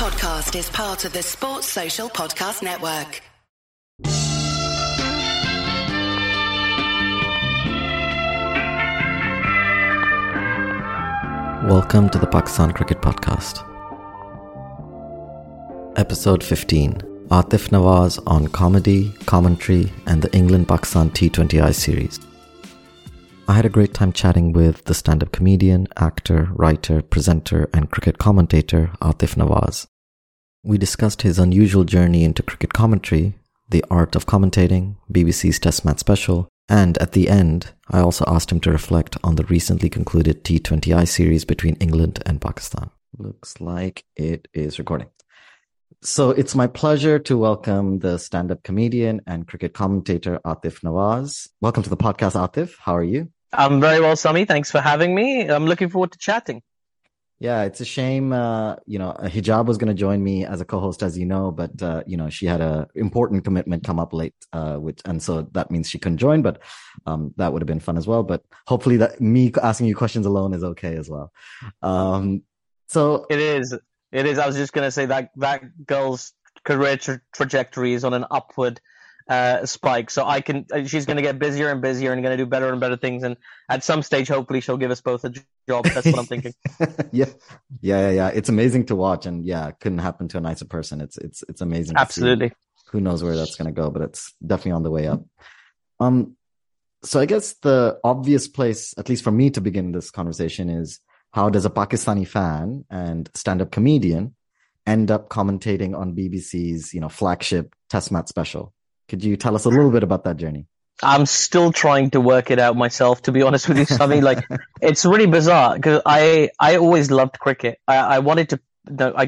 podcast is part of the Sports Social Podcast Network. Welcome to the Pakistan Cricket Podcast. Episode 15, Aatif Nawaz on comedy, commentary and the England-Pakistan T20I series. I had a great time chatting with the stand-up comedian, actor, writer, presenter and cricket commentator Aatif Nawaz. We discussed his unusual journey into cricket commentary, the art of commentating, BBC's Test Match Special, and at the end, I also asked him to reflect on the recently concluded T20I series between England and Pakistan. Looks like it is recording. So it's my pleasure to welcome the stand-up comedian and cricket commentator Aatif Nawaz. Welcome to the podcast, Aatif. How are you? I'm very well, Sami. Thanks for having me. I'm looking forward to chatting. Yeah, it's a shame. Hijab was going to join me as a co-host, as you know, but she had an important commitment come up late, and so that means she couldn't join. But that would have been fun as well. But hopefully, that me asking you questions alone is okay as well. So it is. It is. I was just going to say that girl's career trajectory is on an upward spike. So she's going to get busier and busier and going to do better and better things. And at some stage, hopefully she'll give us both a job. That's what I'm thinking. Yeah. It's amazing to watch. And yeah, couldn't happen to a nicer person. It's amazing. Absolutely. To see. Who knows where that's going to go, but it's definitely on the way up. So I guess the obvious place, at least for me to begin this conversation is, how does a Pakistani fan and stand-up comedian end up commentating on BBC's, flagship Test Match Special? Could you tell us a little bit about that journey? I'm still trying to work it out myself, to be honest with you, Sami. It's really bizarre because I always loved cricket. I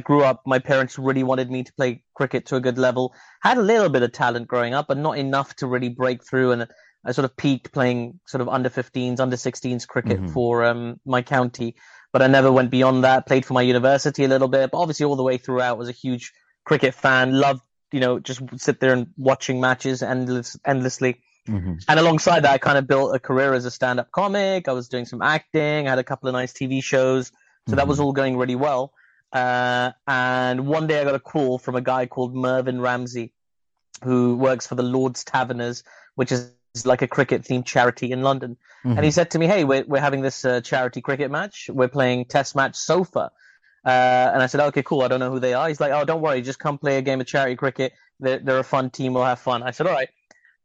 grew up, my parents really wanted me to play cricket to a good level. Had a little bit of talent growing up, but not enough to really break through, and I sort of peaked playing sort of under 15s, under 16s cricket for my county, but I never went beyond that. Played for my university a little bit, but obviously all the way throughout was a huge cricket fan. Loved, just sit there and watching matches endlessly. Mm-hmm. And alongside that, I kind of built a career as a stand-up comic. I was doing some acting. I had a couple of nice TV shows. So that was all going really well. And one day I got a call from a guy called Mervyn Ramsay, who works for the Lord's Taverners, which is like a cricket-themed charity in London. Mm-hmm. And he said to me, hey, we're having this charity cricket match. We're playing Test Match Sofa. And I said, okay, cool. I don't know who they are. He's like, oh, don't worry. Just come play a game of charity cricket. They're a fun team. We'll have fun. I said, all right.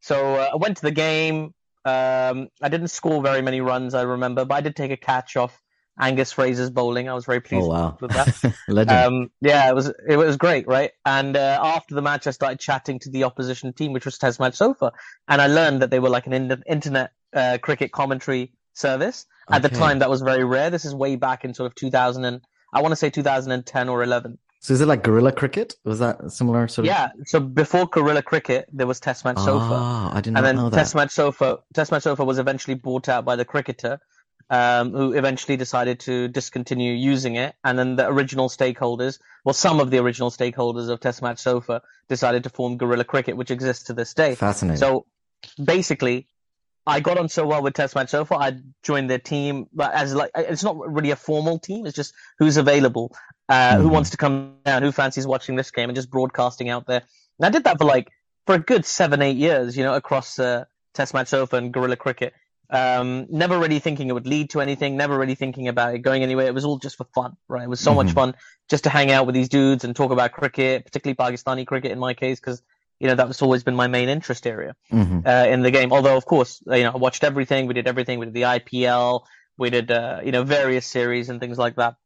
So I went to the game. I didn't score very many runs, I remember, but I did take a catch off Angus Fraser's bowling. I was very pleased with that. Legend. It was great, right? And after the match, I started chatting to the opposition team, which was Test Match Sofa, and I learned that they were like an internet cricket commentary service. Okay. At the time, that was very rare. This is way back in sort of 2010 or 11. So is it like Guerrilla Cricket? Was that a similar sort of? Yeah. So before Guerrilla Cricket, there was Test Match Sofa. Ah, I didn't know that. And then Test Match Sofa was eventually bought out by the Cricketer, who eventually decided to discontinue using it. And then the original stakeholders, some of the original stakeholders of Test Match Sofa decided to form Guerrilla Cricket, which exists to this day. Fascinating. So basically, I got on so well with Test Match Sofa, I joined their team, but it's not really a formal team. It's just who's available, who wants to come down, who fancies watching this game, and just broadcasting out there. And I did that for a good 7-8 years, across Test Match Sofa and Guerrilla Cricket. Never really thinking it would lead to anything, never really thinking about it going anywhere. It was all just for fun, right? It was so much fun just to hang out with these dudes and talk about cricket, particularly Pakistani cricket in my case, because, that was always been my main interest area in the game. Although, of course, I watched everything. We did everything. We did the IPL. We did, various series and things like that.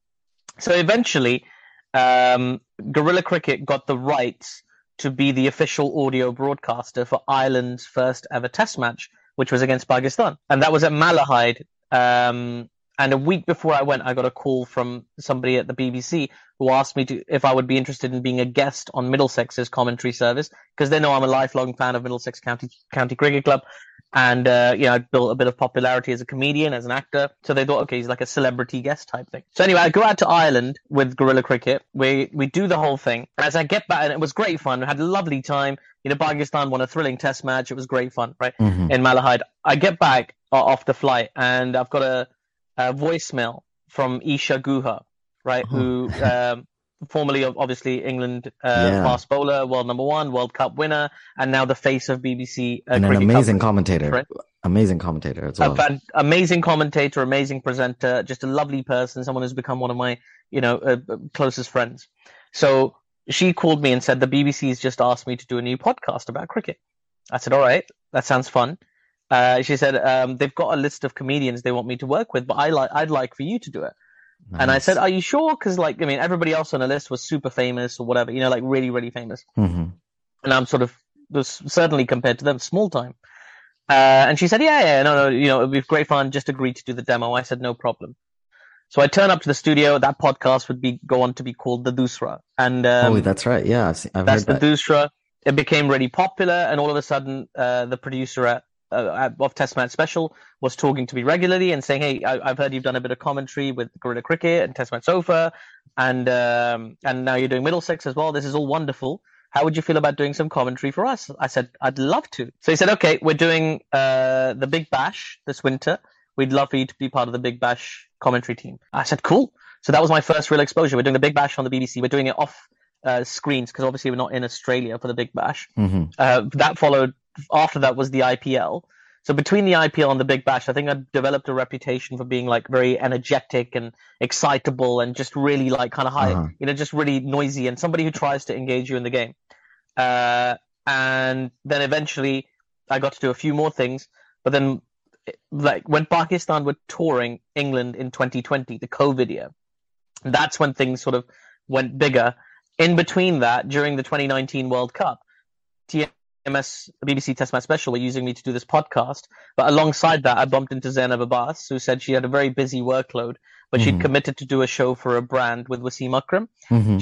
So eventually, Guerrilla Cricket got the rights to be the official audio broadcaster for Ireland's first ever test match, which was against Pakistan. And that was at Malahide. And a week before I went, I got a call from somebody at the BBC who asked me if I would be interested in being a guest on Middlesex's commentary service, because they know I'm a lifelong fan of Middlesex County Cricket Club. And, I built a bit of popularity as a comedian, as an actor. So they thought, okay, he's like a celebrity guest type thing. So anyway, I go out to Ireland with Guerrilla Cricket. We do the whole thing. As I get back, and it was great fun. I had a lovely time. Pakistan won a thrilling test match. It was great fun, right? In Malahide. I get back off the flight and I've got a voicemail from Isha Guha, right? Who formerly obviously England fast bowler, world number one, World Cup winner, and now the face of BBC and an amazing commentator. Right? Amazing commentator as well. Amazing commentator, amazing presenter, just a lovely person, someone who's become one of my, closest friends. So she called me and said, the BBC has just asked me to do a new podcast about cricket. I said, all right, that sounds fun. She said, they've got a list of comedians they want me to work with, but I'd like for you to do it. Nice. And I said, are you sure? Because, everybody else on the list was super famous or whatever, really, really famous. Mm-hmm. And I'm certainly compared to them, small time. And she said, no, it'd be great fun. Just agreed to do the demo. I said, no problem. So I turn up to the studio. That podcast would go on to be called The Dusra. And that's right. Yeah, I've heard that. That's The Dusra. It became really popular. And all of a sudden, the producer of Test Match Special was talking to me regularly and saying, hey, I've heard you've done a bit of commentary with Guerrilla Cricket and Test Match Sofa. And now you're doing Middlesex as well. This is all wonderful. How would you feel about doing some commentary for us? I said, I'd love to. So he said, okay, we're doing the Big Bash this winter. We'd love for you to be part of the Big Bash commentary team. I said, cool. So that was my first real exposure. We're doing the Big Bash on the BBC. We're doing it off screens because obviously we're not in Australia for the Big Bash. Mm-hmm. That followed after that was the IPL. So between the IPL and the Big Bash, I think I developed a reputation for being very energetic and excitable and just really kind of high, just really noisy and somebody who tries to engage you in the game. And then eventually I got to do a few more things. But then when Pakistan were touring England in 2020, the COVID year, that's when things sort of went bigger. In between that, during the 2019 World Cup, BBC Test Match Special were using me to do this podcast, but alongside that I bumped into Zainab Abbas, who said she had a very busy workload, but mm-hmm. she'd committed to do a show for a brand with Wasim Akram. Mm-hmm.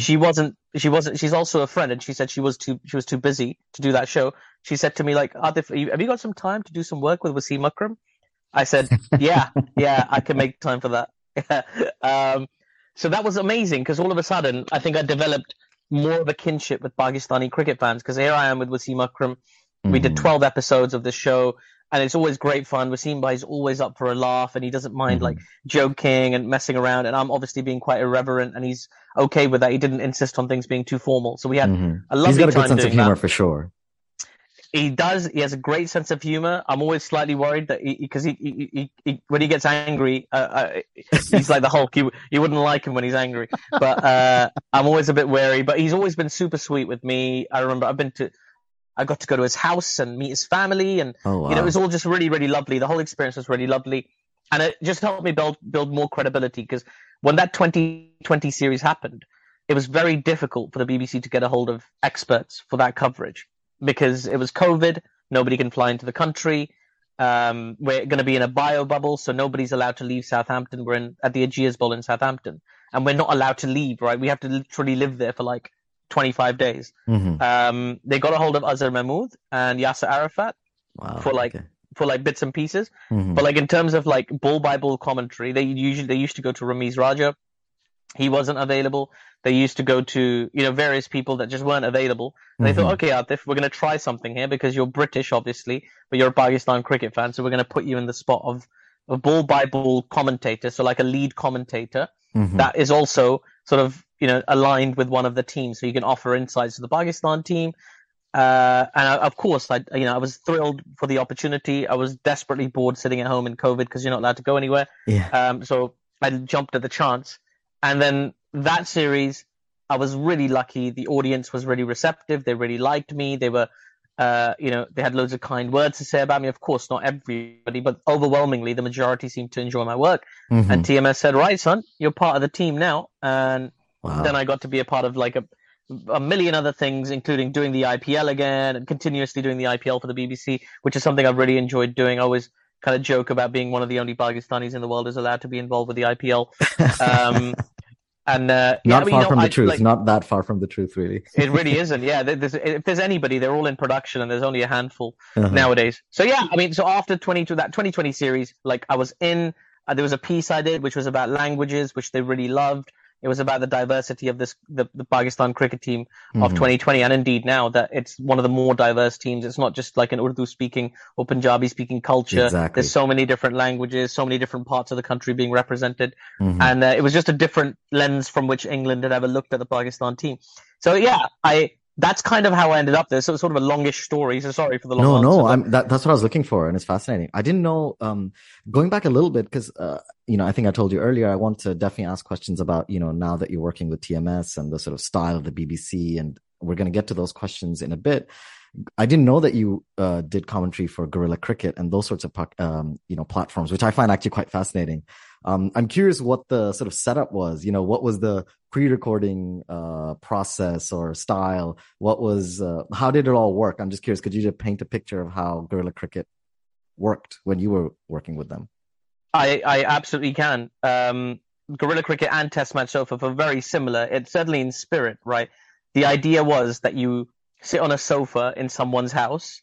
She's also a friend, and she said she was too busy to do that show. She said to me, have you got some time to do some work with Wasim Akram? I said, yeah, I can make time for that. So that was amazing, because all of a sudden I think I developed more of a kinship with Pakistani cricket fans, because here I am with Wasim Akram. We did 12 episodes of this show, and it's always great fun. Wasim Bhai is always up for a laugh, and he doesn't mind joking and messing around, and I'm obviously being quite irreverent, and he's okay with that. He didn't insist on things being too formal, so we had a lovely time. He's got a good sense of humor for sure. He does. He has a great sense of humor. I'm always slightly worried that because when he gets angry, he's like the Hulk. You wouldn't like him when he's angry. But I'm always a bit wary. But he's always been super sweet with me. I remember I got to go to his house and meet his family, and it was all just really, really lovely. The whole experience was really lovely, and it just helped me build more credibility, because when that 2020 series happened, it was very difficult for the BBC to get a hold of experts for that coverage. Because it was COVID, nobody can fly into the country. We're going to be in a bio bubble, so nobody's allowed to leave Southampton. We're at the Aegeus Bowl in Southampton, and we're not allowed to leave, right? We have to literally live there for 25 days. Mm-hmm. They got a hold of Azar Mahmoud and Yasser Arafat for bits and pieces. Mm-hmm. But in terms of ball by ball commentary, they used to go to Ramiz Raja. He wasn't available. They used to go to, various people that just weren't available. And they thought, okay, Aatif, we're going to try something here, because you're British, obviously, but you're a Pakistan cricket fan. So we're going to put you in the spot of a ball by ball commentator. So a lead commentator that is also sort of, aligned with one of the teams. So you can offer insights to the Pakistan team. And of course, I was thrilled for the opportunity. I was desperately bored sitting at home in COVID, because you're not allowed to go anywhere. Yeah. So I jumped at the chance. And then that series, I was really lucky. The audience was really receptive. They really liked me. They were, they had loads of kind words to say about me. Of course, not everybody, but overwhelmingly, the majority seemed to enjoy my work. Mm-hmm. And TMS said, right, son, you're part of the team now. And then I got to be a part of a million other things, including doing the IPL again and continuously doing the IPL for the BBC, which is something I've really enjoyed doing. I always kind of joke about being one of the only Pakistanis in the world who's allowed to be involved with the IPL. Not that far from the truth, really. It really isn't. Yeah. If there's anybody, they're all in production, and there's only a handful nowadays. So yeah, so after that 2020 series, I was in, there was a piece I did, which was about languages, which they really loved. It was about the diversity of this the Pakistan cricket team of 2020, and indeed now that it's one of the more diverse teams. It's not just like an Urdu-speaking or Punjabi-speaking culture. Exactly. There's so many different languages, so many different parts of the country being represented, and it was just a different lens from which England had ever looked at the Pakistan team. So yeah, that's kind of how I ended up there. So it's sort of a longish story. So sorry for the long answer. No, that's what I was looking for, and it's fascinating. I didn't know, going back a little bit, because, I think I told you earlier, I want to definitely ask questions about, now that you're working with TMS and the sort of style of the BBC, and we're going to get to those questions in a bit. I didn't know that you did commentary for Guerrilla Cricket and those sorts of, platforms, which I find actually quite fascinating. I'm curious what the sort of setup was. What was the pre-recording process or style? What was how did it all work? I'm just curious. Could you just paint a picture of how Guerrilla Cricket worked when you were working with them? I absolutely can. Guerrilla Cricket and Test Match Special are very similar. It's certainly in spirit, right? The idea was that you sit on a sofa in someone's house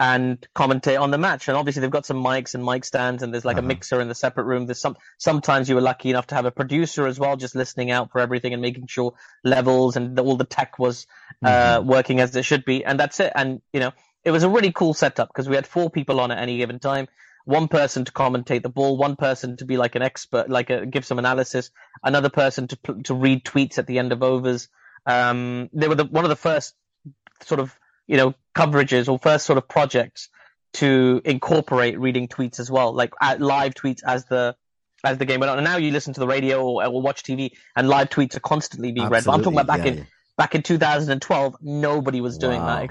and commentate on the match. And obviously they've got some mics and mic stands, and there's like a mixer in the separate room. There's sometimes you were lucky enough to have a producer as well, just listening out for everything and making sure levels and all the tech was working as it should be. And that's it. And, it was a really cool setup because we had 4 people on at any given time. One person to commentate the ball, one person to be like an expert, give some analysis, another person to read tweets at the end of overs. They were one of the first sort of, coverages or first sort of projects to incorporate reading tweets as well, like live tweets as the game went on. And now you listen to the radio or watch TV, and live tweets are constantly being read. But I'm talking about back in 2012, nobody was doing that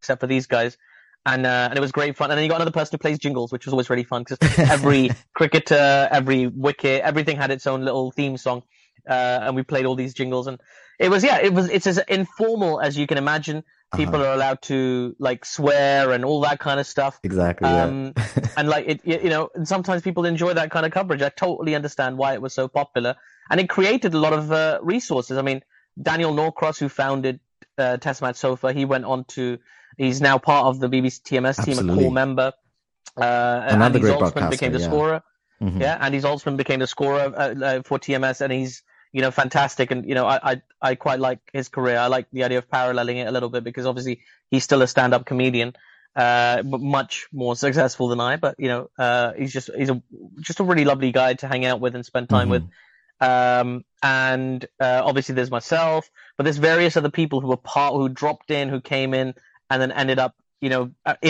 except for these guys. And it was great fun. And then you got another person who plays jingles, which was always really fun because every cricketer, every wicket, everything had its own little theme song. And we played all these jingles, and it's as informal as you can imagine. People are allowed to swear and all that kind of stuff. Exactly. And and sometimes people enjoy that kind of coverage. I totally understand why it was so popular, and it created a lot of resources. I mean, Daniel Norcross, who founded Test Match Sofa, he went on to, he's now part of the BBC TMS team, a core member. Another great broadcaster, became the scorer. Mm-hmm. Yeah, Andy Zaltzman became the scorer for TMS, and he's fantastic, and I quite like his career. I like the idea of paralleling it a little bit because obviously he's still a stand-up comedian, but much more successful than I. But he's just a really lovely guy to hang out with and spend time with. And obviously there's myself, but there's various other people who dropped in, who came in, and then ended up in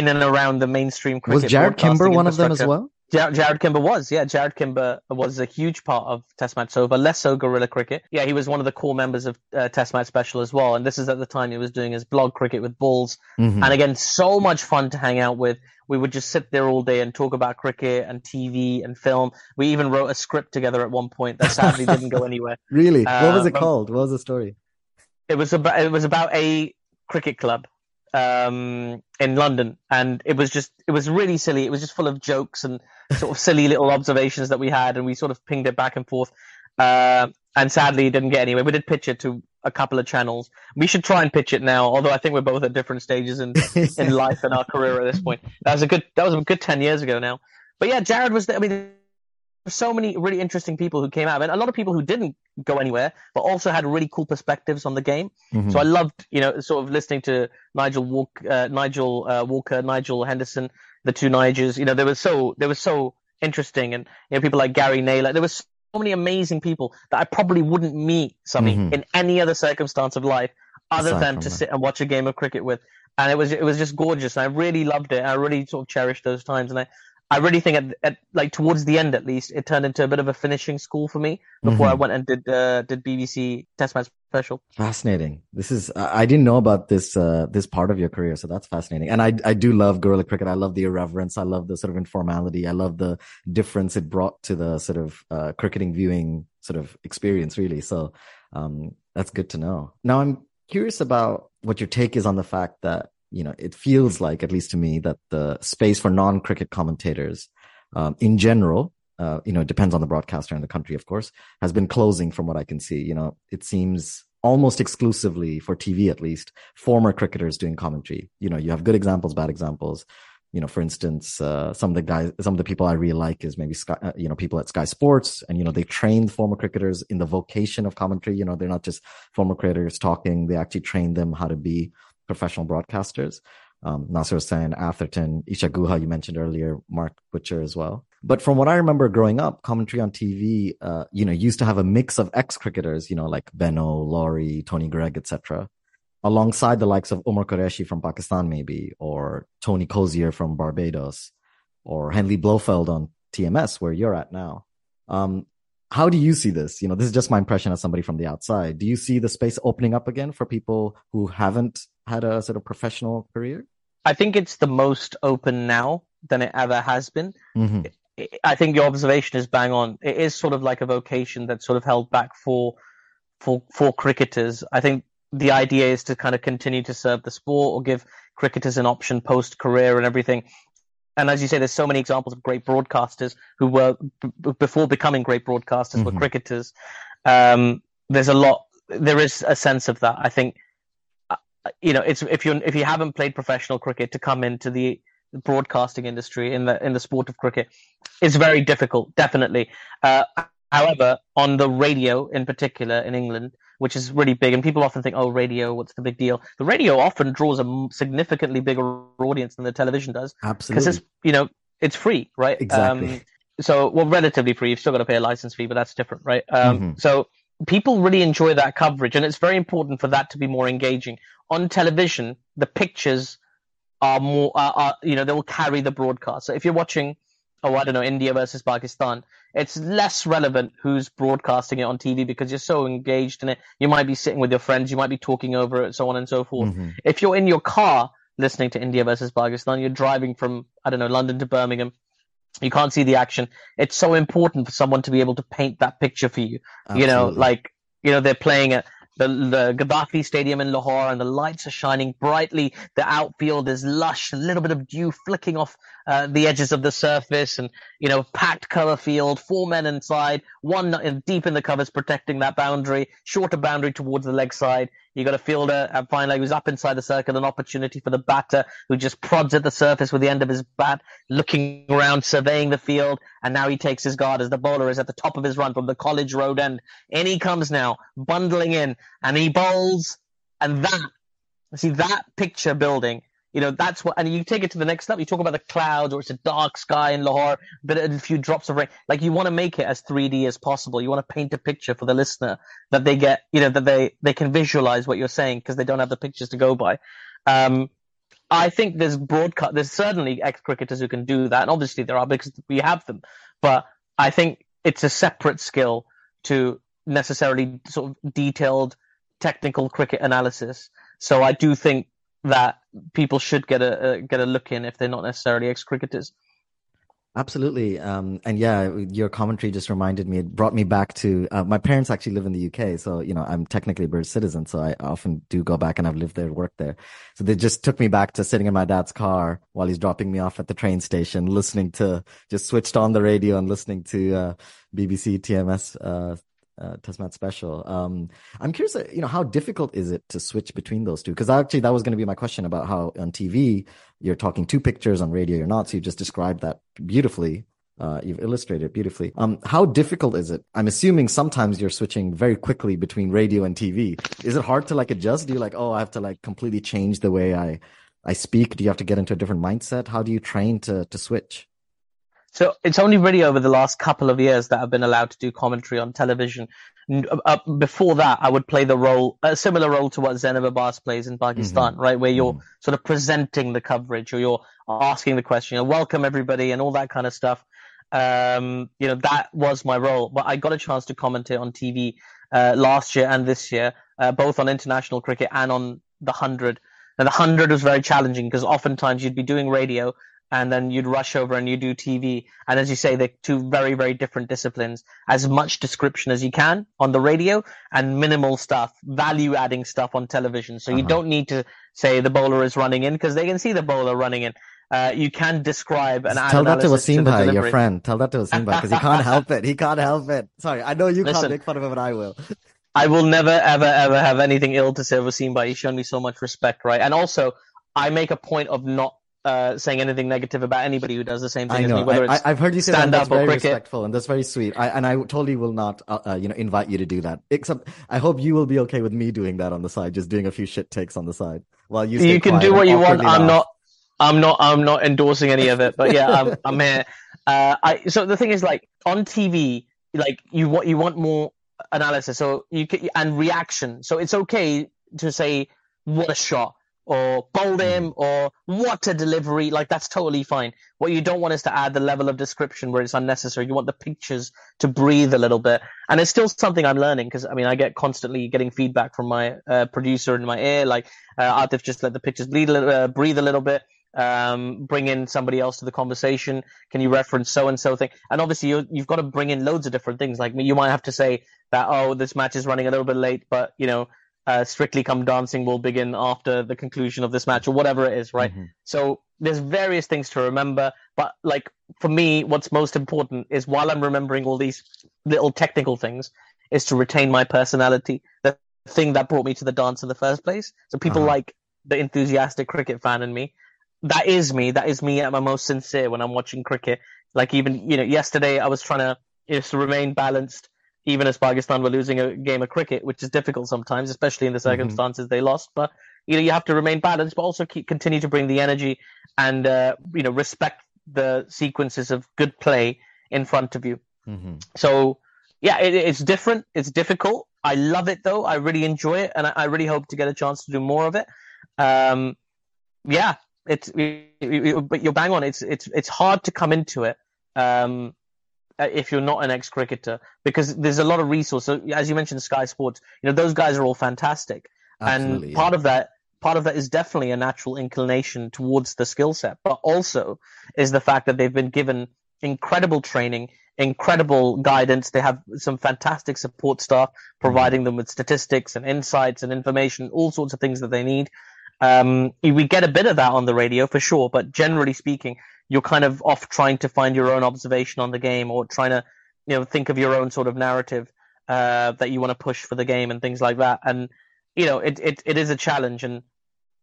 and around the mainstream cricket. Was Jarrod Kimber one of them as well? Jarrod Kimber was a huge part of Test Match Sofa, less so Guerrilla Cricket. Yeah, he was one of the core members of Test Match Special as well. And this is at the time he was doing his blog, Cricket with Balls. Mm-hmm. And again, so much fun to hang out with. We would just sit there all day and talk about cricket and TV and film. We even wrote a script together at one point that sadly didn't go anywhere. Really? What was it called? What was the story? It was about a cricket club in London, and it was really silly. It was just full of jokes and sort of silly little observations that we had, and we sort of pinged it back and forth, and sadly it didn't get anywhere. We did pitch it to a couple of channels. We should try and pitch it now, although I think we're both at different stages in life and our career at this point. That was a good 10 years ago now. But yeah, Jarrod was there. I mean, there were so many really interesting people who came out, and a lot of people who didn't go anywhere but also had really cool perspectives on the game. So I loved sort of listening to Nigel Walker, Nigel Henderson, the two Nigers. They were so interesting, and people like Gary Naylor. There were so many amazing people that I probably wouldn't meet in any other circumstance of life other than to sit and watch a game of cricket with. And it was just gorgeous, and I really loved it. I really sort of cherished those times, and I really think at towards the end, at least, it turned into a bit of a finishing school for me before I went and did BBC Test Match Special. Fascinating. This is, I didn't know about this part of your career, so that's fascinating. And I do love Guerrilla Cricket. I love the irreverence. I love the sort of informality. I love the difference it brought to the sort of cricketing viewing sort of experience, really. So that's good to know. Now, I'm curious about what your take is on the fact that, it feels like, at least to me, that the space for non-cricket commentators in general, it depends on the broadcaster and the country, of course, has been closing from what I can see. It seems almost exclusively, for TV at least, former cricketers doing commentary. You have good examples, bad examples. you know, for instance, some of the people I really like is maybe Sky, people at Sky Sports, and, you know, they trained former cricketers in the vocation of commentary. You know, they're not just former cricketers talking, they actually train them how to be professional broadcasters. Nasser Hussain, Atherton, Isha Guha, you mentioned earlier, Mark Butcher as well. But from what I remember growing up, commentary on TV, used to have a mix of ex-cricketers, like Benno, Laurie, Tony Gregg, etc., alongside the likes of Omar Qureshi from Pakistan, maybe, or Tony Cozier from Barbados, or Henley Blofeld on TMS, where you're at now. How do you see this? This is just my impression as somebody from the outside. Do you see the space opening up again for people who haven't had a sort of professional career? I think it's the most open now than it ever has been. Mm-hmm. I think your observation is bang on. It is sort of like a vocation that's sort of held back for cricketers. I think the idea is to kind of continue to serve the sport or give cricketers an option post-career and everything. And as you say, there's so many examples of great broadcasters who were, before becoming great broadcasters, mm-hmm. were cricketers. There is a sense of that. I think, it's if you haven't played professional cricket, to come into the broadcasting industry in the sport of cricket, it's very difficult, definitely. However, on the radio in particular in England, which is really big, and people often think, oh, radio, what's the big deal? The radio often draws a significantly bigger audience than the television does. Absolutely. Because it's free, right? Exactly. Relatively free. You've still got to pay a license fee, but that's different, right? Mm-hmm. So people really enjoy that coverage, and it's very important for that to be more engaging. On television, the pictures are more, they will carry the broadcast. So if you're watching, India versus Pakistan, it's less relevant who's broadcasting it on TV because you're so engaged in it. You might be sitting with your friends, you might be talking over it, so on and so forth. Mm-hmm. If you're in your car listening to India versus Pakistan, you're driving from, London to Birmingham, you can't see the action. It's so important for someone to be able to paint that picture for you. Absolutely. They're playing it. The Gaddafi Stadium in Lahore, and the lights are shining brightly. The outfield is lush, a little bit of dew flicking off the edges of the surface, and, packed cover field, 4 men inside, 1 deep in the covers protecting that boundary, shorter boundary towards the leg side. You got a fielder at fine leg who's up inside the circle, an opportunity for the batter who just prods at the surface with the end of his bat, looking around, surveying the field, and now he takes his guard as the bowler is at the top of his run from the College Road end. In he comes now, bundling in, and he bowls, and that picture building, that's what, and you take it to the next level. You talk about the clouds, or it's a dark sky in Lahore, but a few drops of rain. Like, you want to make it as 3D as possible. You want to paint a picture for the listener that they get, that they can visualize what you're saying because they don't have the pictures to go by. I think there's certainly ex-cricketers who can do that. And obviously there are, because we have them, but I think it's a separate skill to necessarily sort of detailed technical cricket analysis. So I do think that people should get a look in if they're not necessarily ex-cricketers. Absolutely. And yeah, your commentary just reminded me, it brought me back to, my parents actually live in the UK. So, I'm technically a British citizen. So I often do go back, and I've lived there, worked there. So they just took me back to sitting in my dad's car while he's dropping me off at the train station, switched on the radio and listening to BBC TMS, Test Match Special. I'm curious, how difficult is it to switch between those two? Because actually, that was going to be my question about how on TV you're talking 2 pictures, on radio you're not. So you just described that beautifully. You've illustrated it beautifully. How difficult is it? I'm assuming sometimes you're switching very quickly between radio and TV. Is it hard to adjust? Do you I have to completely change the way I speak? Do you have to get into a different mindset? How do you train to switch? So it's only really over the last couple of years that I've been allowed to do commentary on television. Before that, I would play a similar role to what Zainab Abbas plays in Pakistan, mm-hmm. right? Where you're mm-hmm. sort of presenting the coverage, or you're asking the question, welcome everybody and all that kind of stuff. That was my role, but I got a chance to commentate on TV last year and this year, both on international cricket and on the 100. And the 100 was very challenging because oftentimes you'd be doing radio, and then you'd rush over and you do TV. And as you say, they're 2 very, very different disciplines. As much description as you can on the radio, and minimal stuff, value-adding stuff on television. So uh-huh. you don't need to say the bowler is running in, because they can see the bowler running in. You can describe and tell that to Wasim Bhai, your friend. Tell that to Wasim Bhai, because he can't help it. He can't help it. Sorry, I know you can't make fun of him, but I will. I will never, ever, ever have anything ill to say of Wasim Bhai. He's shown me so much respect, right? And also, I make a point of not saying anything negative about anybody who does the same thing as me, whether it's I've heard you say stand that, and that's up very or cricket. Respectful, and that's very sweet. I totally will not, invite you to do that. Except I hope you will be okay with me doing that on the side, just doing a few shit takes on the side while you. You can do what you want. I'm not endorsing any of it. But yeah, I'm here. So the thing is, like on TV, like you want more analysis, so you can, and reaction. So it's okay to say what a shot. Or bold him, or what a delivery. Like, that's totally fine. What you don't want is to add the level of description where it's unnecessary. You want the pictures to breathe a little bit. And it's still something I'm learning because, I mean, I get constantly getting feedback from my producer in my ear. Like, Aatif, just let the pictures breathe a little bit. Bring in somebody else to the conversation. Can you reference so-and-so thing? And obviously, you've got to bring in loads of different things. Like, you might have to say that, oh, this match is running a little bit late, but, Strictly Come Dancing will begin after the conclusion of this match, or whatever it is, right? Mm-hmm. So there's various things to remember, but like for me, what's most important is while I'm remembering all these little technical things, is to retain my personality, the thing that brought me to the dance in the first place. So people like the enthusiastic cricket fan in me, that is me at my most sincere when I'm watching cricket. Like even yesterday I was trying to remain balanced. Even as Pakistan were losing a game of cricket, which is difficult sometimes, especially in the circumstances they lost. But, you have to remain balanced, but also continue to bring the energy and, respect the sequences of good play in front of you. Mm-hmm. So, yeah, it's different. It's difficult. I love it, though. I really enjoy it. And I really hope to get a chance to do more of it. But you're bang on. It's hard to come into it. If you're not an ex-cricketer, because there's a lot of resources. So, as you mentioned, Sky Sports, those guys are all fantastic. Absolutely, and part of that is definitely a natural inclination towards the skill set, but also is the fact that they've been given incredible training, incredible guidance. They have some fantastic support staff providing them with statistics and insights and information, all sorts of things that they need. We get a bit of that on the radio for sure, but generally speaking, you're kind of off trying to find your own observation on the game, or trying to, think of your own sort of narrative that you want to push for the game and things like that. And it is a challenge, and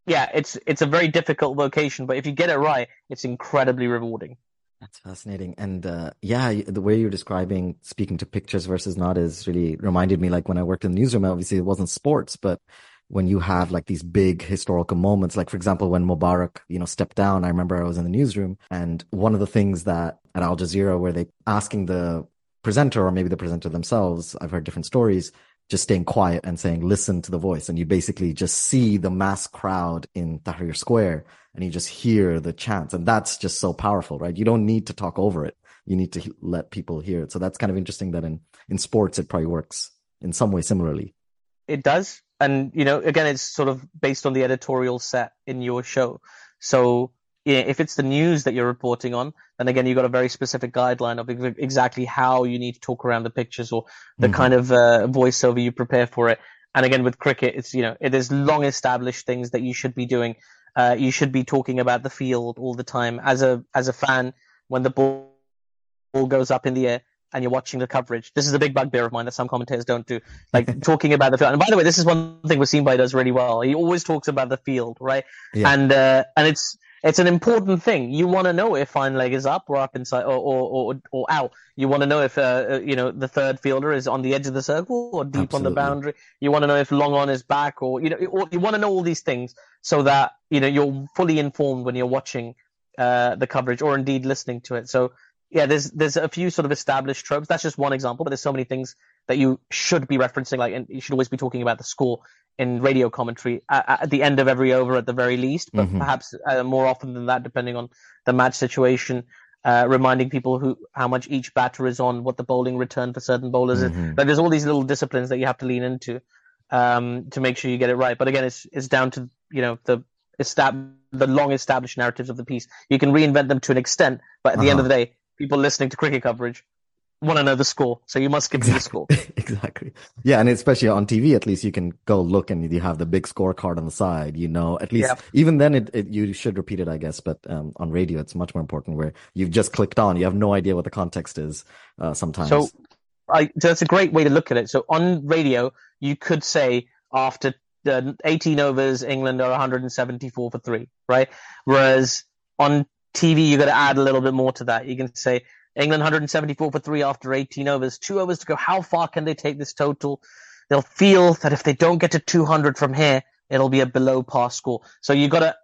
yeah, it's a very difficult vocation. But if you get it right, it's incredibly rewarding. That's fascinating, and the way you're describing speaking to pictures versus not is really reminded me. Like when I worked in the newsroom, obviously it wasn't sports, but when you have like these big historical moments, like for example, when Mubarak, stepped down, I remember I was in the newsroom, and one of the things that at Al Jazeera where they asking the presenter, or maybe the presenter themselves, I've heard different stories, just staying quiet and saying, listen to the voice. And you basically just see the mass crowd in Tahrir Square and you just hear the chants. And that's just so powerful, right? You don't need to talk over it. You need to let people hear it. So that's kind of interesting that in sports, it probably works in some way similarly. It does. And, again, it's sort of based on the editorial set in your show. So if it's the news that you're reporting on, then again, you've got a very specific guideline of exactly how you need to talk around the pictures or the kind of voiceover you prepare for it. And again, with cricket, it's, it is long established things that you should be doing. You should be talking about the field all the time. As a fan, when the ball goes up in the air, and you're watching the coverage. This is a big bugbear of mine that some commentators don't do. Like talking about the field. And by the way, this is one thing Wasim Bhai does really well. He always talks about the field, right? Yeah. And it's an important thing. You want to know if fine leg is up or up inside or out. You want to know if the third fielder is on the edge of the circle or deep on the boundary. You want to know if long on is back or you want to know all these things so that you're fully informed when you're watching the coverage or indeed listening to it. So. Yeah, there's a few sort of established tropes. That's just one example, but there's so many things that you should be referencing. Like, and you should always be talking about the score in radio commentary at the end of every over, at the very least. But perhaps more often than that, depending on the match situation, reminding people how much each batter is on, what the bowling return for certain bowlers is. Like, there's all these little disciplines that you have to lean into to make sure you get it right. But again, it's down to the long established narratives of the piece. You can reinvent them to an extent, but at the end of the day. People listening to cricket coverage want to know the score, so you must give them the score. Exactly. Yeah, and especially on TV, at least you can go look and you have the big scorecard on the side, at least. Yep. Even then, you should repeat it, I guess, but on radio, it's much more important where you've just clicked on. You have no idea what the context is sometimes. So that's a great way to look at it. So on radio, you could say after the 18 overs, England are 174 for 3, right? Whereas on TV, you've got to add a little bit more to that. You can say England 174 for three after 18 overs, 2 overs to go. How far can they take this total? They'll feel that if they don't get to 200 from here, it'll be a below par score. So you've got to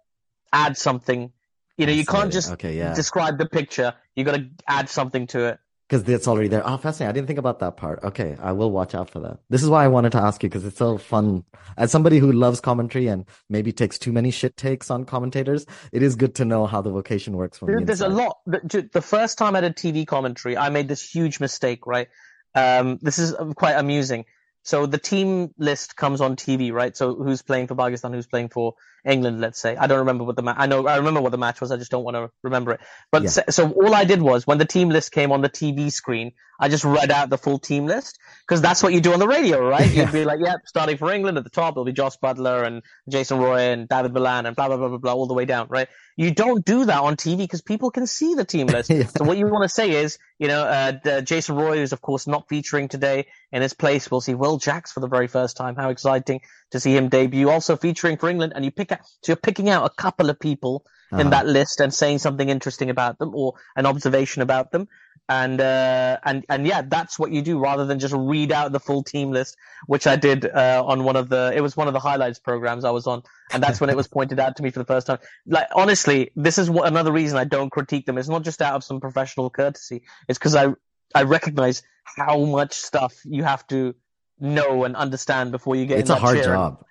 add something. You know, you can't just describe the picture. You've got to add something to it. Because it's already there. Oh, fascinating. I didn't think about that part. Okay, I will watch out for that. This is why I wanted to ask you, because it's so fun. As somebody who loves commentary and maybe takes too many shit takes on commentators, it is good to know how the vocation works for me. There's a lot. The first time I did TV commentary, I made this huge mistake, right? This is quite amusing. So the team list comes on TV, right? So who's playing for Pakistan, who's playing for England, let's say. I don't remember what the match... I remember what the match was. I just don't want to remember it. But so all I did was, when the team list came on the TV screen, I just read out the full team list, because that's what you do on the radio, right? You'd be like, starting for England at the top, it'll be Josh Butler and Jason Roy and David Malan and blah, blah, blah, blah, blah, all the way down, right? You don't do that on TV because people can see the team list. So what you want to say is, you know, Jason Roy is, of course, not featuring today. In his place, we'll see Will Jacks for the very first time. How exciting to see him debut. Also featuring for England, and you pick out, so you're picking out a couple of people in that list and saying something interesting about them or an observation about them. And yeah, that's what you do rather than just read out the full team list, which I did on one of the highlights programs I was on. And that's when it was pointed out to me for the first time. Like, honestly, this is another reason I don't critique them. It's not just out of some professional courtesy. It's because I recognize how much stuff you have to know and understand before you get in that chair.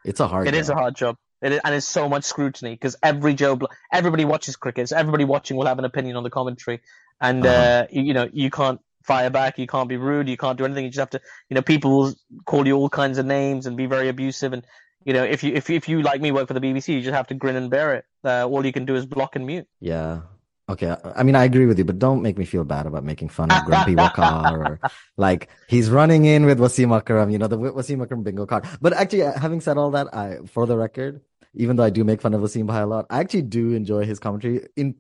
It's a hard job. And it's so much scrutiny because everybody watches cricket. So everybody watching will have an opinion on the commentary. And, you know, you can't fire back. You can't be rude. You can't do anything. You just have to, you know, people will call you all kinds of names and be very abusive. And, you know, if you like me, work for the BBC, you just have to grin and bear it. All you can do is block and mute. Yeah. Okay. I mean, I agree with you, but don't make me feel bad about making fun of Grumpy Waqar or like he's running in with Wasim Akram, you know, the Wasim Akram bingo card. But actually, having said all that, for the record, even though I do make fun of Wasim Bhai a lot, I actually do enjoy his commentary in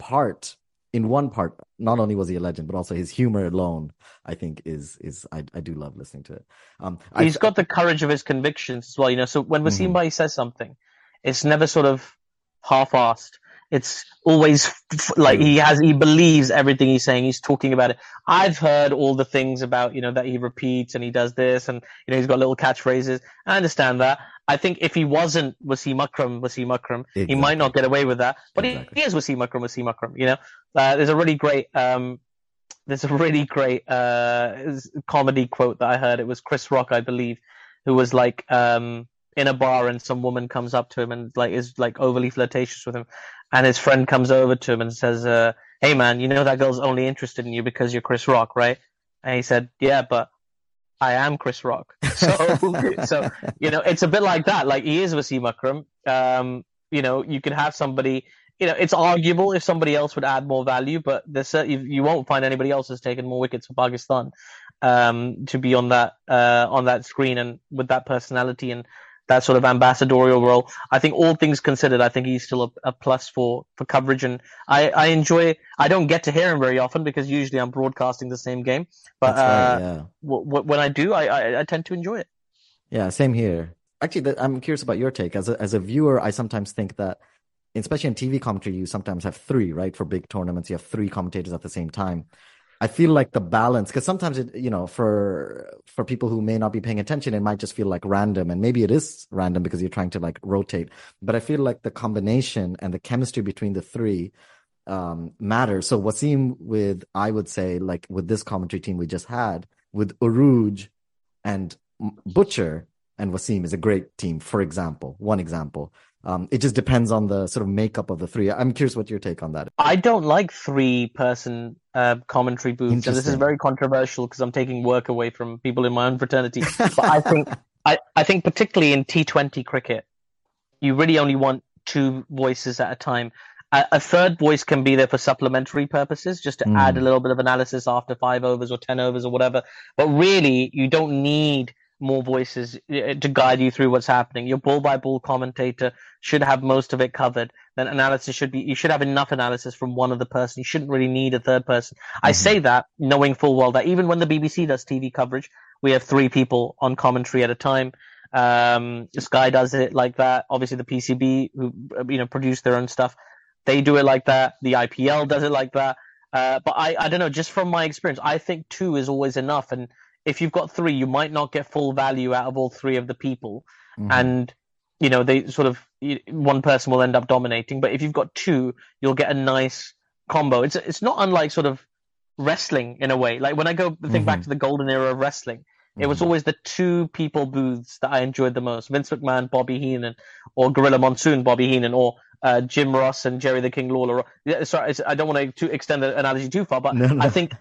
one part. Not only was he a legend, but also his humor alone, I think, I do love listening to it. He's got the courage of his convictions as well, you know. So when Wasim Bhai says something, it's never sort of half-assed. It's always like he believes everything he's saying. He's talking about it. I've heard all the things about, you know, that he repeats and he does this and, you know, he's got little catchphrases. I understand that. I think if he wasn't Wasim Akram, exactly, he might not get away with that. But he is Wasim Akram, you know. There's a really great comedy quote that I heard. It was Chris Rock, I believe, who was like in a bar and some woman comes up to him and like is like overly flirtatious with him. And his friend comes over to him and says, hey, man, you know that girl's only interested in you because you're Chris Rock, right? And he said, yeah, but I am Chris Rock. So you know, it's a bit like that. Like, he is Wasim Akram. You know, you can have somebody, you know, it's arguable if somebody else would add more value, but you won't find anybody else has taken more wickets for Pakistan to be on that screen and with that personality and that sort of ambassadorial role. I think all things considered, I think he's still a plus for coverage. And I enjoy, I don't get to hear him very often because usually I'm broadcasting the same game. But when I do, I tend to enjoy it. Yeah, same here. Actually, I'm curious about your take. As a viewer, I sometimes think that, especially in TV commentary, you sometimes have three, right? For big tournaments, you have three commentators at the same time. I feel like the balance, because sometimes it, you know, for people who may not be paying attention, it might just feel like random, and maybe it is random because you're trying to like rotate. But I feel like the combination and the chemistry between the three matters. So Wasim with, I would say, like with this commentary team we just had with Uruj and Butcher and Wasim is a great team. For example, one example. It just depends on the sort of makeup of the three. I'm curious what your take on that is. I don't like three-person commentary booths, and this is very controversial because I'm taking work away from people in my own fraternity. But I think particularly in T20 cricket, you really only want two voices at a time. A third voice can be there for supplementary purposes, just to add a little bit of analysis after 5 overs or 10 overs or whatever. But really, you don't need more voices to guide you through what's happening. Your ball-by-ball commentator should have most of it covered. Then analysis should be, you should have enough analysis from one other person. You shouldn't really need a third person. I say that knowing full well that even when the BBC does TV coverage, we have three people on commentary at a time. Sky does it like that. Obviously the PCB, who, you know, produce their own stuff. They do it like that. The IPL does it like that. But I don't know, just from my experience, I think two is always enough. And if you've got three, you might not get full value out of all three of the people. Mm-hmm. And, you know, they sort of, one person will end up dominating. But if you've got two, you'll get a nice combo. It's not unlike sort of wrestling in a way. Like when I go think back to the golden era of wrestling, it was always the two people booths that I enjoyed the most. Vince McMahon, Bobby Heenan, or Gorilla Monsoon, Bobby Heenan, or Jim Ross and Jerry the King Lawler. Sorry, I don't want to extend the analogy too far, but no. I think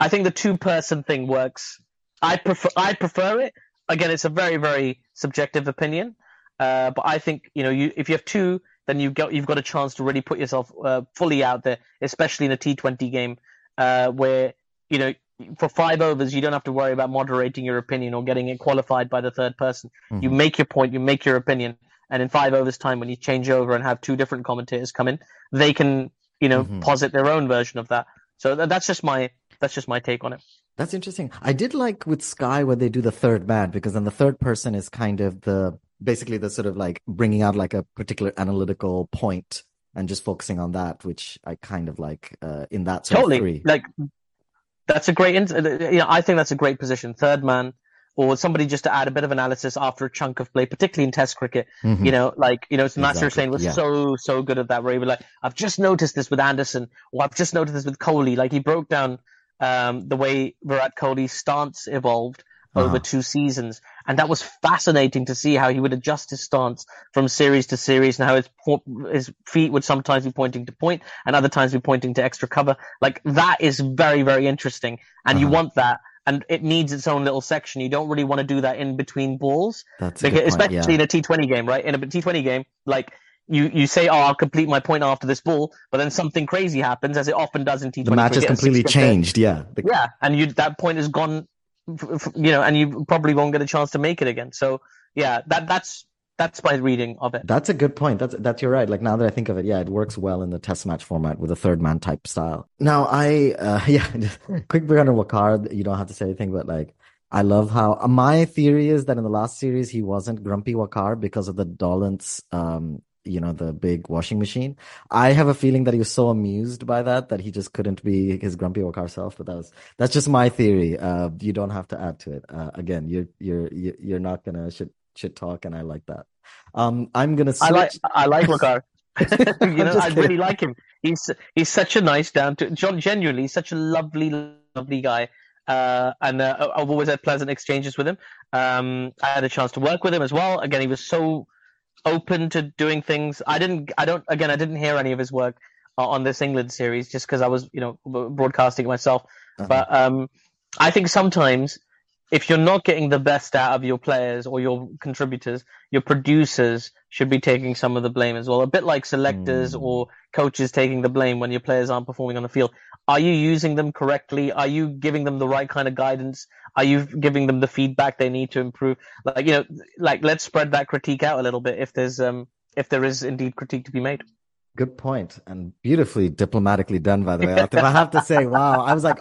the two-person thing works. I prefer it. Again, it's a very, very subjective opinion, but I think if you have two, then you've got a chance to really put yourself fully out there, especially in a T20 game where for 5 overs you don't have to worry about moderating your opinion or getting it qualified by the third person. Mm-hmm. You make your point, you make your opinion. And in 5 overs' time, when you change over and have two different commentators come in, they can, posit their own version of that. So that's just my take on it. That's interesting. I did like with Sky where they do the third man, because then the third person is kind of basically the sort of like bringing out like a particular analytical point and just focusing on that, which I kind of like in that sort totally. Of three. Like that's a great. I think that's a great position. Third man. Or somebody just to add a bit of analysis after a chunk of play, particularly in Test cricket. Mm-hmm. It's Nasser Hussain was so good at that, where he was like, I've just noticed this with Anderson, or I've just noticed this with Kohli. Like he broke down the way Virat Kohli's stance evolved over 2 seasons, and that was fascinating to see how he would adjust his stance from series to series, and how his feet would sometimes be pointing to point, and other times be pointing to extra cover. Like that is very, very interesting, and you want that. And it needs its own little section. You don't really want to do that in between balls. That's a good point, especially in a T20 game, right? In a T20 game, like you say, I'll complete my point after this ball, but then something crazy happens, as it often does in T20. The match has completely changed, yeah. And that point is gone, and you probably won't get a chance to make it again. So, yeah, that's my reading of it. That's a good point. That's you're right. Like now that I think of it, yeah, it works well in the Test match format with a third man type style. Now quick break on Waqar. You don't have to say anything, but like I love how my theory is that in the last series he wasn't grumpy Waqar because of the Dolance, the big washing machine. I have a feeling that he was so amused by that he just couldn't be his grumpy Waqar self. But that's just my theory. You don't have to add to it. Again, you're not gonna shit talk, and I like that. I'm gonna switch. I like Waqar. I really like him. He's such a nice genuinely he's such a lovely guy, and I've always had pleasant exchanges with him. I had a chance to work with him as well. Again, he was so open to doing things. I didn't hear any of his work on this England series just because I was broadcasting myself. But I think sometimes if you're not getting the best out of your players or your contributors, your producers should be taking some of the blame as well. A bit like selectors or coaches taking the blame when your players aren't performing on the field. Are you using them correctly? Are you giving them the right kind of guidance? Are you giving them the feedback they need to improve? Let's spread that critique out a little bit if there is indeed critique to be made. Good point, and beautifully diplomatically done, by the way. I have to say, wow. I was like,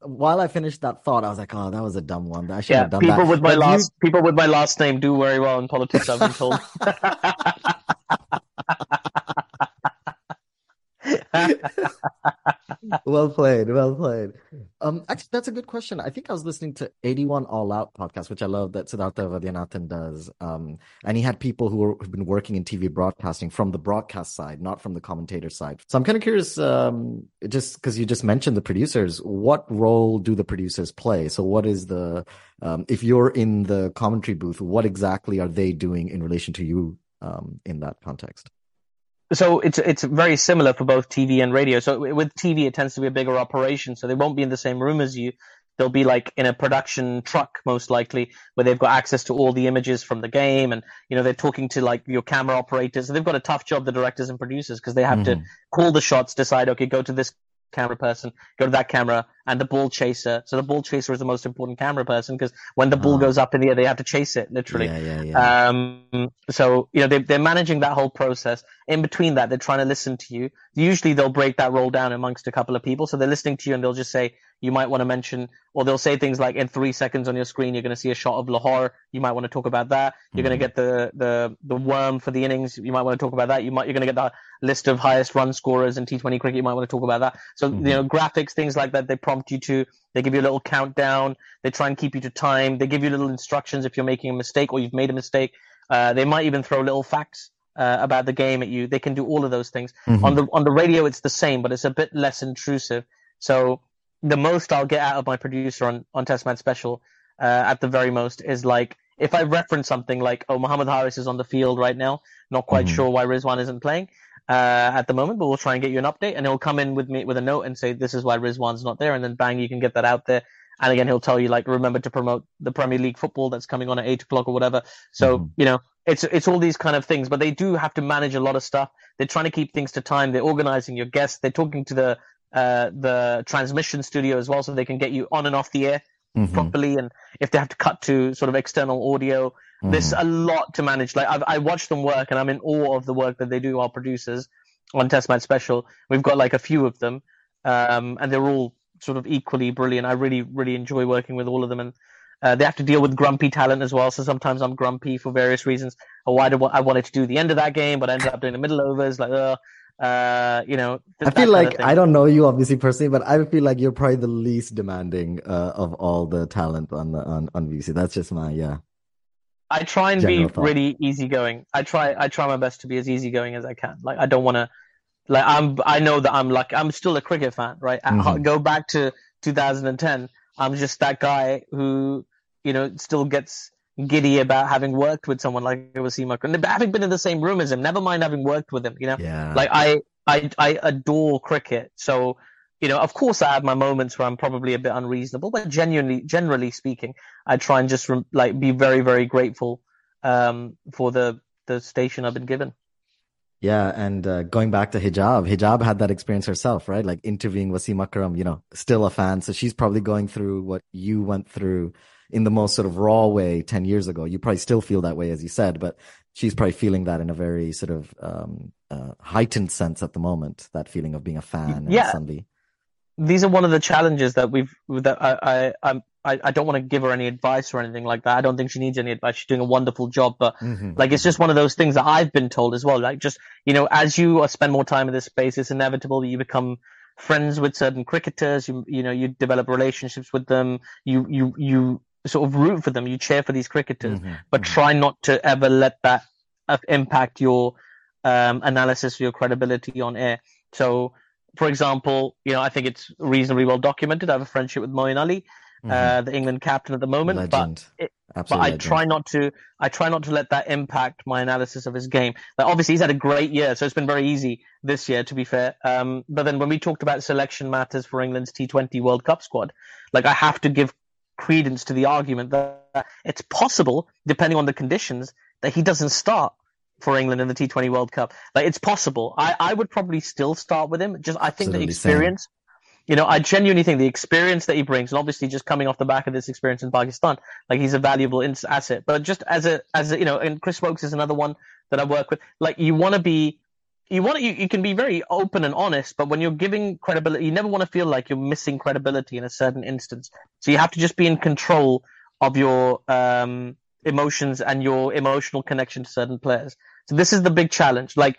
while I finished that thought, I was like, that was a dumb one. I should have done that. People with my last name do very well in politics, I've been told. Well played. Actually, that's a good question. I think I was listening to 81 All Out podcast, which I love that Siddhartha Vaidyanathan does. And he had people who've been working in TV broadcasting from the broadcast side, not from the commentator side. So I'm kind of curious, just because you just mentioned the producers, what role do the producers play? So what is the, if you're in the commentary booth, what exactly are they doing in relation to you in that context? So it's very similar for both TV and radio. So with TV, it tends to be a bigger operation. So they won't be in the same room as you. They'll be like in a production truck, most likely, where they've got access to all the images from the game. And, they're talking to like your camera operators. So they've got a tough job, the directors and producers, because they have to call the shots, decide, okay, go to this camera person, go to that camera, and the ball chaser. So the ball chaser is the most important camera person because when the ball goes up in the air, they have to chase it, literally. Yeah. So, you know, they're managing that whole process. In between that, they're trying to listen to you. Usually they'll break that role down amongst a couple of people. So they're listening to you and they'll just say, you might want to mention, or they'll say things like, in 3 seconds on your screen, you're going to see a shot of Lahore. You might want to talk about that. You're going to get the worm for the innings. You might want to talk about that. You're going to get the list of highest run scorers in T20 cricket. You might want to talk about that. So, you know, graphics, things like that, they prompt you to, they give you a little countdown. They try and keep you to time. They give you little instructions if you're making a mistake or you've made a mistake. They might even throw little facts about the game at you. They can do all of those things. On the radio, it's the same, but it's a bit less intrusive. So the most I'll get out of my producer on Test Match Special, at the very most, is like, if I reference something like, oh, Mohammad Haris is on the field right now, not quite sure why Rizwan isn't playing at the moment, but we'll try and get you an update. And he'll come in with me with a note and say, this is why Rizwan's not there. And then bang, you can get that out there. And again, he'll tell you, like, remember to promote the Premier League football that's coming on at 8 o'clock or whatever. So, you know, it's all these kind of things, but they do have to manage a lot of stuff. They're trying to keep things to time. They're organizing your guests. They're talking to the transmission studio as well, so they can get you on and off the air properly. And if they have to cut to sort of external audio, there's a lot to manage. Like, I watch them work and I'm in awe of the work that they do, our producers on Test Match Special. We've got like a few of them, and they're all sort of equally brilliant. I really, really enjoy working with all of them. And they have to deal with grumpy talent as well. So sometimes I'm grumpy for various reasons. Or why I wanted to do the end of that game, but I ended up doing the middle overs. Like, you know. I feel like, I don't know you obviously personally, but I feel like you're probably the least demanding of all the talent on BBC. That's just my, I try and be really easygoing. I try my best to be as easygoing as I can. Like, I don't want to, like, I know that I'm lucky. I'm still a cricket fan, right? I go back to 2010. I'm just that guy who, you know, still gets giddy about having worked with someone like Wasim Akram, having been in the same room as him. Never mind having worked with him, you know. Yeah. Like, I adore cricket. So, you know, of course I have my moments where I'm probably a bit unreasonable, but generally speaking, I try and just be very, very grateful for the station I've been given. Yeah, and going back to Hijab had that experience herself, right? Like interviewing Wasim Akram, you know, still a fan. So she's probably going through what you went through in the most sort of raw way 10 years ago. You probably still feel that way, as you said, but she's probably feeling that in a very sort of heightened sense at the moment, that feeling of being a fan. Yeah. And somebody. These are one of the challenges that I don't want to give her any advice or anything like that. I don't think she needs any advice. She's doing a wonderful job, but like, it's just one of those things that I've been told as well. Like, just, you know, as you spend more time in this space, it's inevitable that you become friends with certain cricketers. You know, you develop relationships with them. You sort of root for them. You cheer for these cricketers, but try not to ever let that impact your analysis or your credibility on air. So, for example, you know, I think it's reasonably well documented. I have a friendship with Moeen Ali, the England captain at the moment, legend. But I try not to let that impact my analysis of his game. Like, obviously he's had a great year, so it's been very easy this year, to be fair. But then when we talked about selection matters for England's T20 World Cup squad, like, I have to give credence to the argument that it's possible, depending on the conditions, that he doesn't start for England in the T20 World Cup. Like, it's possible. I would probably still start with him. Just, I think absolutely the experience. Same. You know, I genuinely think the experience that he brings, and obviously just coming off the back of this experience in Pakistan, like, he's a valuable asset. But just as a, you know, and Chris Woakes is another one that I work with. Like, you can be very open and honest, but when you're giving credibility, you never want to feel like you're missing credibility in a certain instance. So you have to just be in control of your emotions and your emotional connection to certain players. So this is the big challenge. Like,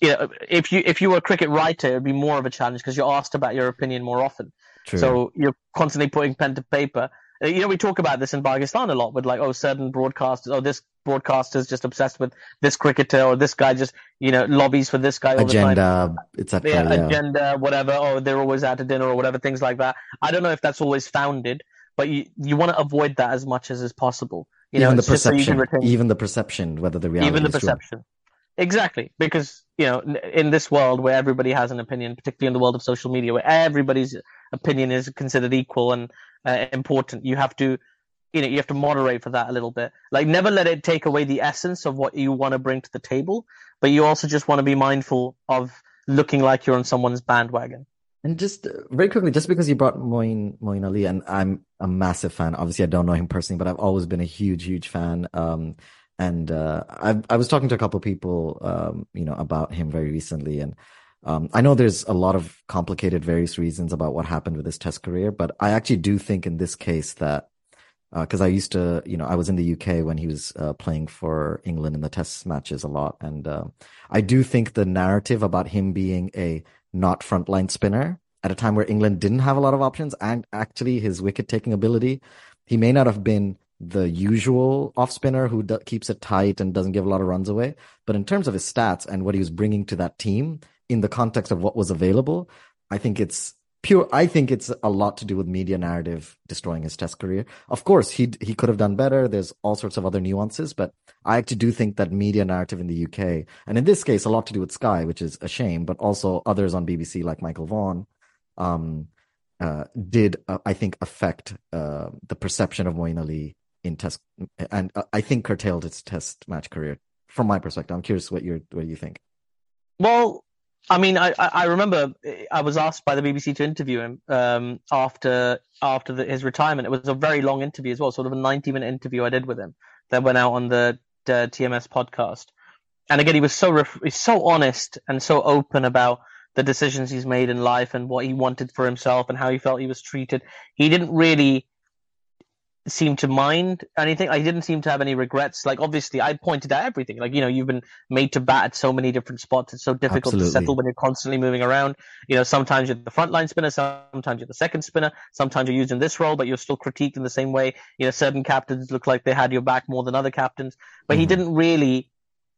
you know, if you were a cricket writer, it would be more of a challenge because you're asked about your opinion more often. True. So you're constantly putting pen to paper. You know, we talk about this in Pakistan a lot with, like, certain broadcasters, this broadcaster's just obsessed with this cricketer, or this guy just, you know, lobbies for this guy all the time. Agenda, whatever, or they're always out to dinner or whatever, things like that. I don't know if that's always founded, but you want to avoid that as much as is possible. You even know, the perception, so even the perception, whether the reality even the is perception. True. Exactly, because, you know, in this world where everybody has an opinion, particularly in the world of social media, where everybody's opinion is considered equal and important, you have to moderate for that a little bit. Like, never let it take away the essence of what you want to bring to the table, but you also just want to be mindful of looking like you're on someone's bandwagon. And just very quickly, just because you brought Moeen Ali, and I'm a massive fan. Obviously, I don't know him personally, but I've always been a huge, huge fan. And I was talking to a couple of people, about him very recently. And I know there's a lot of complicated, various reasons about what happened with his Test career, but I actually do think in this case that because I used to, I was in the UK when he was playing for England in the Test matches a lot, and I do think the narrative about him being a not frontline spinner at a time where England didn't have a lot of options, and actually his wicket taking ability, he may not have been the usual off spinner who keeps it tight and doesn't give a lot of runs away, but in terms of his stats and what he was bringing to that team in the context of what was available, I think it's a lot to do with media narrative destroying his Test career. Of course, he could have done better. There's all sorts of other nuances, but I actually do think that media narrative in the UK, and in this case, a lot to do with Sky, which is a shame, but also others on BBC like Michael Vaughan, did affect the perception of Moeen Ali in Test, and I think curtailed its Test match career. From my perspective, I'm curious what you think. Well, I mean, I remember I was asked by the BBC to interview him after his retirement. It was a very long interview as well, sort of a 90-minute interview I did with him that went out on the TMS podcast. And again, he was so honest and so open about the decisions he's made in life and what he wanted for himself and how he felt he was treated. He didn't really seem to mind anything. I didn't seem to have any regrets. Like, obviously, I pointed out everything. Like, you've been made to bat at so many different spots. It's so difficult Absolutely. To settle when you're constantly moving around. Sometimes you're the frontline spinner, sometimes you're the second spinner, sometimes you're used in this role, but you're still critiqued in the same way. Certain captains look like they had your back more than other captains. But he didn't really,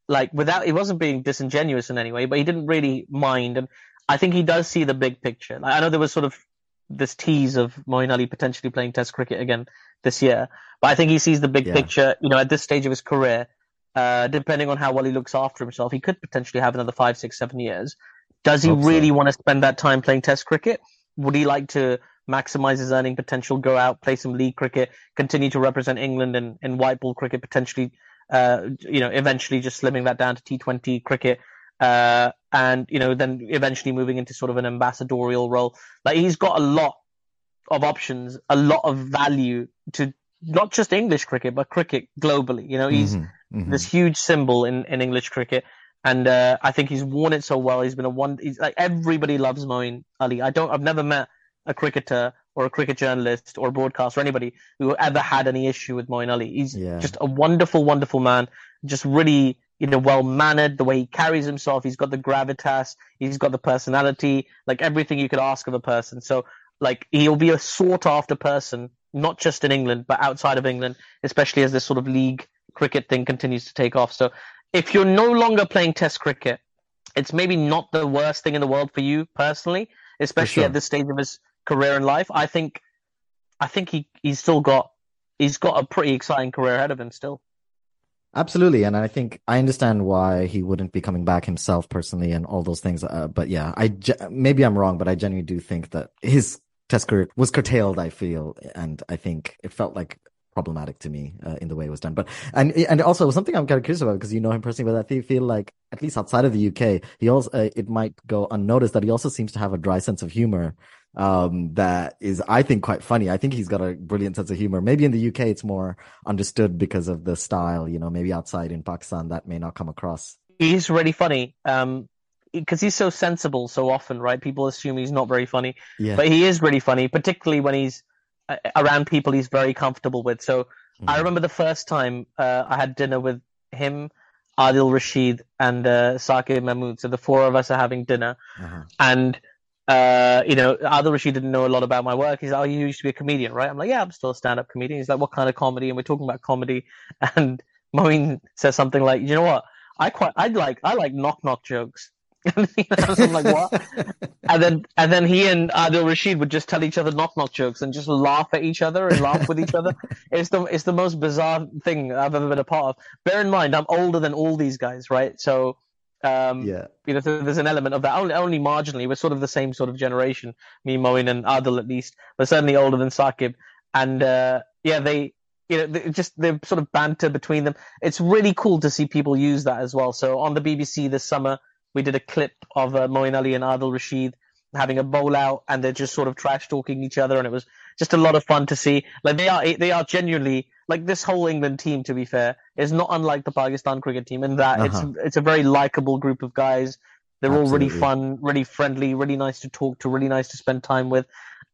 he wasn't being disingenuous in any way, but he didn't really mind. And I think he does see the big picture. Like, I know there was sort of this tease of Moeen Ali potentially playing Test cricket again this year, but I think he sees the big picture. At this stage of his career, depending on how well he looks after himself, he could potentially have another 5, 6, 7 years. Does he really want to spend that time playing Test cricket? Would he like to maximize his earning potential, go out, play some league cricket, continue to represent England in white ball cricket, potentially, eventually just slimming that down to T20 cricket, and then eventually moving into sort of an ambassadorial role? Like, he's got a lot of options, a lot of value to not just English cricket, but cricket globally. He's this huge symbol in English cricket, and I think he's worn it so well. He's been he's like, everybody loves Moeen Ali. I've never met a cricketer or a cricket journalist or a broadcaster or anybody who ever had any issue with Moeen Ali. He's just a wonderful, wonderful man. Just really, well-mannered, the way he carries himself. He's got the gravitas. He's got the personality, like everything you could ask of a person. So, like, he'll be a sought-after person, not just in England, but outside of England, especially as this sort of league cricket thing continues to take off. So if you're no longer playing Test cricket, it's maybe not the worst thing in the world for you personally, especially at this stage of his career and life. I think he's got a pretty exciting career ahead of him still. Absolutely. And I think I understand why he wouldn't be coming back himself personally and all those things. But yeah, maybe I'm wrong, but I genuinely do think that his Test career was curtailed, I feel. And I think it felt like problematic to me in the way it was done. But and also something I'm kind of curious about, because you know him personally, but I feel like at least outside of the UK, he also it might go unnoticed that he also seems to have a dry sense of humor that is, I think, quite funny. I think he's got a brilliant sense of humor. Maybe in the UK it's more understood because of the style, maybe outside in Pakistan that may not come across. He's really funny because he's so sensible so often, right? People assume he's not very funny, but he is really funny, particularly when he's around people he's very comfortable with. So I remember the first time I had dinner with him, Adil Rashid and Saqib Mahmood. So the four of us are having dinner, and Adil Rashid didn't know a lot about my work. He's like, you used to be a comedian, right? I'm like, yeah, I'm still a stand-up comedian. He's like, what kind of comedy? And we're talking about comedy. And Moeen says something like, you know what? I like knock-knock jokes. So I'm like, what? and then he and Adil Rashid would just tell each other knock-knock jokes and just laugh at each other and laugh with each other. It's the most bizarre thing I've ever been a part of. Bear in mind, I'm older than all these guys, right? So so there's an element of that, only marginally. We're sort of the same sort of generation, me, Moeen and Adil at least, but certainly older than Saqib. And they're sort of banter between them. It's really cool to see people use that as well. So on the BBC this summer, we did a clip of Moeen Ali and Adil Rashid having a bowl out, and they're just sort of trash talking each other, and it was just a lot of fun to see. Like they are genuinely, like, this whole England team, to be fair, is not unlike the Pakistan cricket team in that it's a very likable group of guys. They're Absolutely. All really fun, really friendly, really nice to talk to, really nice to spend time with.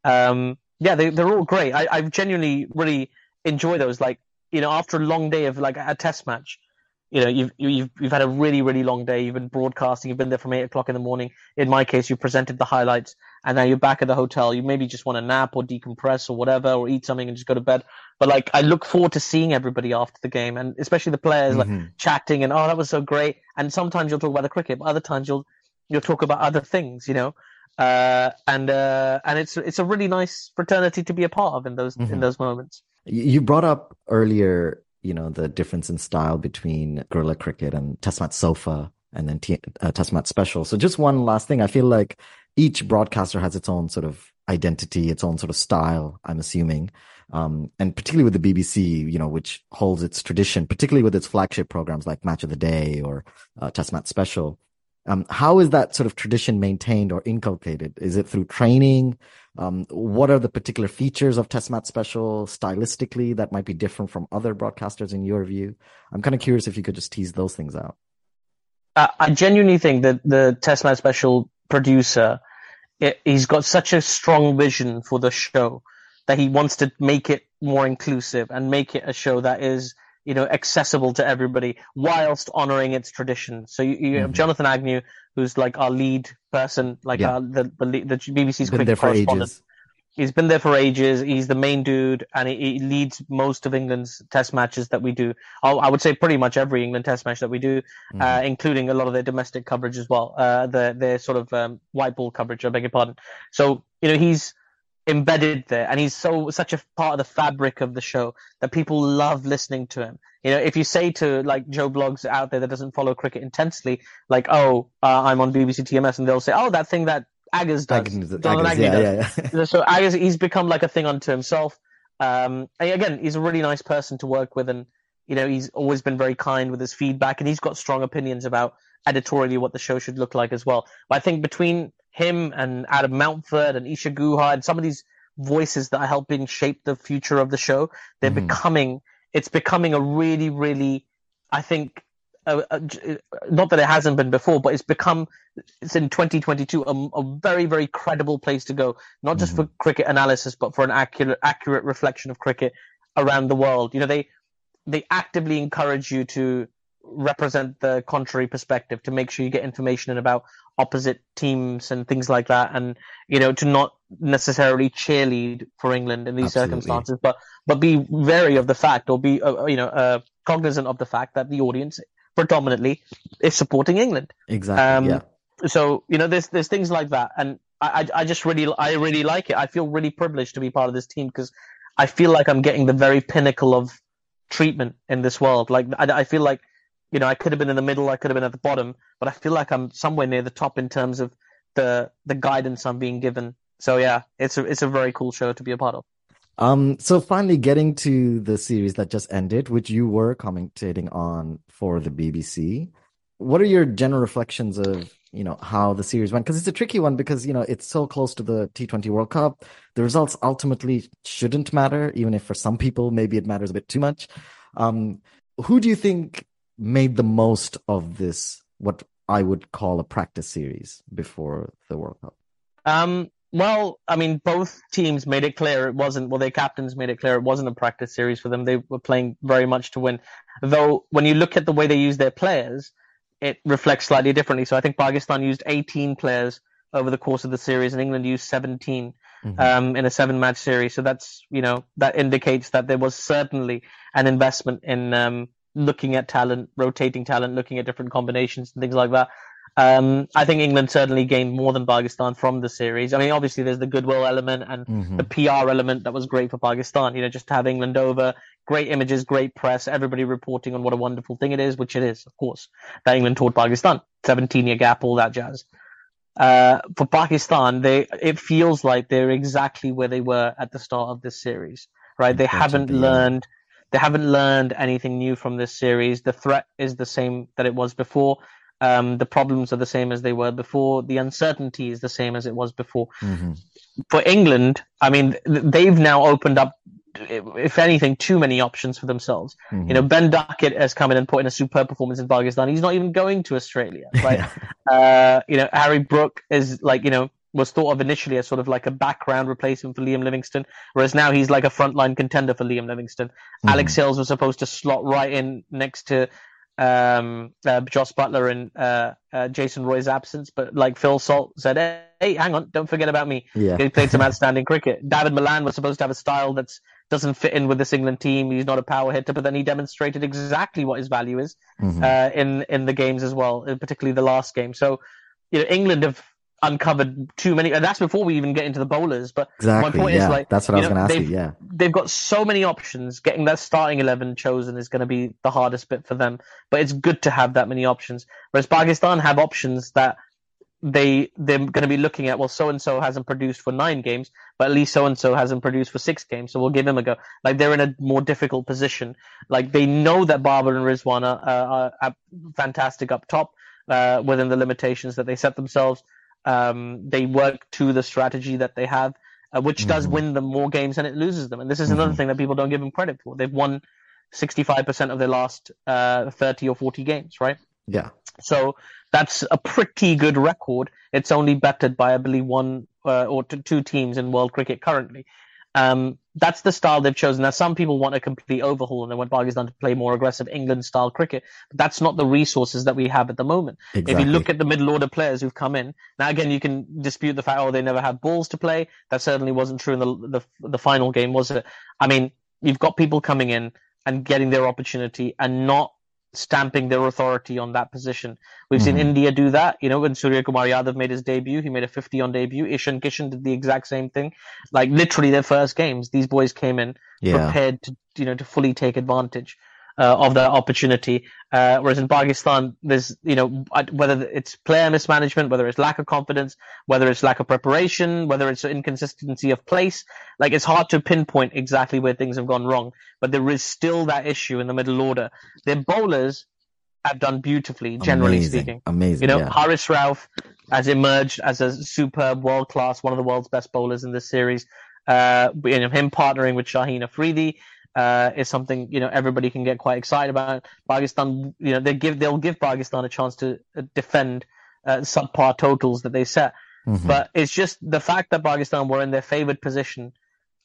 They're all great. I genuinely really enjoy those. Like, you know, after a long day of like a test match, you know, you've had a really, really long day. You've been broadcasting. You've been there from 8 o'clock in the morning. In my case, you presented the highlights, and now you're back at the hotel. You maybe just want to nap or decompress or whatever, or eat something and just go to bed. But like, I look forward to seeing everybody after the game, and especially the players like chatting and, oh, that was so great. And sometimes you'll talk about the cricket, but other times you'll talk about other things, you know. And it's a really nice fraternity to be a part of in those in those moments. You brought up earlier, you know, the difference in style between Guerrilla Cricket and Test Match Sofa and then Test Match Special. So just one last thing. I feel like each broadcaster has its own sort of identity, its own sort of style, I'm assuming. And particularly with the BBC, you know, which holds its tradition, particularly with its flagship programs like Match of the Day or Test Match Special. How is that sort of tradition maintained or inculcated? Is it through training? What are the particular features of Test Match Special stylistically that might be different from other broadcasters in your view? I'm kind of curious if you could just tease those things out. I genuinely think that the Test Match Special producer, he's got such a strong vision for the show that he wants to make it more inclusive and make it a show that is, you know, accessible to everybody whilst honoring its tradition. So you have Jonathan Agnew, who's like our lead person, like the BBC's cricket correspondent. He's been there for ages. He's the main dude, and he leads most of England's test matches that we do. I would say pretty much every England test match that we do, including a lot of their domestic coverage as well, their sort of white ball coverage, I beg your pardon. So, you know, he's embedded there, and he's such a part of the fabric of the show that people love listening to him. You know, if you say to like Joe Bloggs out there that doesn't follow cricket intensely, like, I'm on BBC TMS, and they'll say, oh, that thing that Aggers does. Aggers does. So Aggers, he's become like a thing unto himself. Again, he's a really nice person to work with, and you know, he's always been very kind with his feedback, and he's got strong opinions about editorially what the show should look like as well. But I think between him and Adam Mountford and Isha Guha and some of these voices that are helping shape the future of the show, they're becoming a really, really, I think, not that it hasn't been before, but it's in 2022 a very, very credible place to go, not just for cricket analysis, but for an accurate reflection of cricket around the world. You know, they actively encourage you to represent the contrary perspective, to make sure you get information in about opposite teams and things like that, and you know, to not necessarily cheerlead for England in these circumstances, but be wary of the fact, or be cognizant of the fact that the audience predominantly is supporting England. Exactly. So you know, there's things like that, and I really like it. I feel really privileged to be part of this team because I feel like I'm getting the very pinnacle of treatment in this world. Like I feel like, you know, I could have been in the middle, I could have been at the bottom, but I feel like I'm somewhere near the top in terms of the guidance I'm being given. So yeah, it's a very cool show to be a part of. So finally, getting to the series that just ended, which you were commentating on for the BBC, what are your general reflections of, you know, how the series went? Because it's a tricky one, because, you know, it's so close to the T20 World Cup. The results ultimately shouldn't matter, even if for some people maybe it matters a bit too much. Who do you think made the most of this, what I would call a practice series before the World Cup? Well, I mean, both teams made it clear it wasn't, well, their captains made it clear it wasn't a practice series for them. They were playing very much to win. Though, when you look at the way they use their players, it reflects slightly differently. So I think Pakistan used 18 players over the course of the series, and England used 17 in a 7-match series. So that's, you know, that indicates that there was certainly an investment in looking at talent, rotating talent, looking at different combinations and things like that. I think England certainly gained more than Pakistan from the series. I mean, obviously there's the goodwill element and the PR element that was great for Pakistan, you know, just to have England over, great images, great press, everybody reporting on what a wonderful thing it is, which it is, of course, that England taught Pakistan, 17-year gap, all that jazz. For Pakistan, it feels like they're exactly where they were at the start of this series, right? They haven't learned... They haven't learned anything new from this series. The threat is the same that it was before. The problems are the same as they were before. The uncertainty is the same as it was before. Mm-hmm. For England, I mean, they've now opened up, if anything, too many options for themselves. Mm-hmm. You know, Ben Duckett has come in and put in a superb performance in Pakistan. He's not even going to Australia, right? You know, Harry Brooke is like, you know, was thought of initially as sort of like a background replacement for Liam Livingston, whereas now he's like a frontline contender for Liam Livingston. Mm-hmm. Alex Hales was supposed to slot right in next to Joss Butler in Jason Roy's absence, but like Phil Salt said, hey, hang on, don't forget about me. Yeah. He played some outstanding cricket. David Malan was supposed to have a style that doesn't fit in with this England team. He's not a power hitter, but then he demonstrated exactly what his value is in the games as well, particularly the last game. So, you know, England have uncovered too many, and that's before we even get into the bowlers. But exactly, my point is, like, that's what I was going to ask you. Yeah, they've got so many options. Getting their starting 11 chosen is going to be the hardest bit for them. But it's good to have that many options. Whereas Pakistan have options that they're going to be looking at. Well, so and so hasn't produced for 9 games, but at least so and so hasn't produced for 6 games, so we'll give him a go. Like, they're in a more difficult position. Like, they know that Babar and Rizwan are fantastic up top within the limitations that they set themselves. They work to the strategy that they have, which does win them more games than it loses them. And this is another thing that people don't give them credit for. They've won 65% of their last 30 or 40 games, right? Yeah. So that's a pretty good record. It's only bettered by, I believe, one or two teams in world cricket currently. That's the style they've chosen. Now, some people want a complete overhaul and they want Pakistan to play more aggressive England-style cricket. But that's not the resources that we have at the moment. Exactly. If you look at the middle-order players who've come in, now, again, you can dispute the fact, oh, they never had balls to play. That certainly wasn't true in the final game, was it? I mean, you've got people coming in and getting their opportunity and not stamping their authority on that position. We've seen India do that. You know, when Surya Kumar Yadav made his debut, he made a 50 on debut. Ishan Kishan did the exact same thing. Like, literally their first games, these boys came in prepared to, you know, to fully take advantage of that opportunity. Whereas in Pakistan, there's, you know, whether it's player mismanagement, whether it's lack of confidence, whether it's lack of preparation, whether it's inconsistency of place, like, it's hard to pinpoint exactly where things have gone wrong. But there is still that issue in the middle order. Their bowlers have done beautifully, generally speaking. Amazing. You know, Haris Rauf has emerged as a superb, world-class, one of the world's best bowlers in this series. You know, him partnering with Shaheen Afridi is something, you know, everybody can get quite excited about. Pakistan, you know, they'll give Pakistan a chance to defend subpar totals that they set. But it's just the fact that Pakistan were in their favored position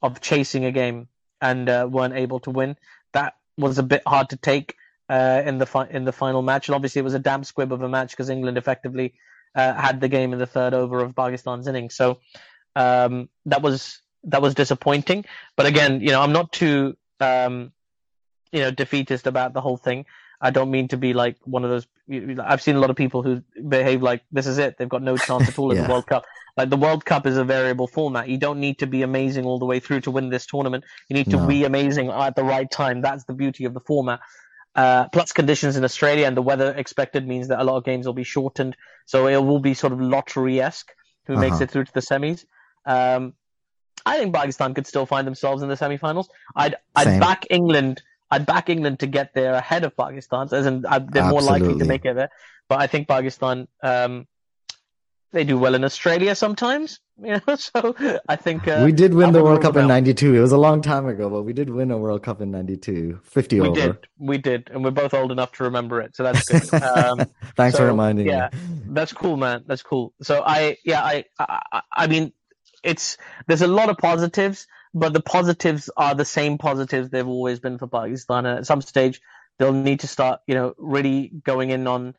of chasing a game and weren't able to win. That was a bit hard to take in the final match. And obviously it was a damp squib of a match because England effectively had the game in the third over of Pakistan's innings. So that was disappointing. But again, you know, I'm not too you know, defeatist about the whole thing. I don't mean to be like one of those. I've seen a lot of people who behave like this is it; they've got no chance at all in the World Cup. Like, the World Cup is a variable format. You don't need to be amazing all the way through to win this tournament. You need to be amazing at the right time. That's the beauty of the format. Plus, conditions in Australia and the weather expected means that a lot of games will be shortened, so it will be sort of lottery-esque who makes it through to the semis. I think Pakistan could still find themselves in the semi-finals. I'd back England to get there ahead of Pakistan, as in they're more likely to make it there. But I think Pakistan, they do well in Australia sometimes, you know. So I think we did win the World Cup in '92. It was a long time ago, but we did win a World Cup in '92, 50 over. We did, and we're both old enough to remember it, so that's good. Thanks for reminding me. Yeah, that's cool, man. That's cool. So I mean, there's a lot of positives, but the positives are the same positives they've always been for Pakistan. And at some stage, they'll need to start, you know, really going in on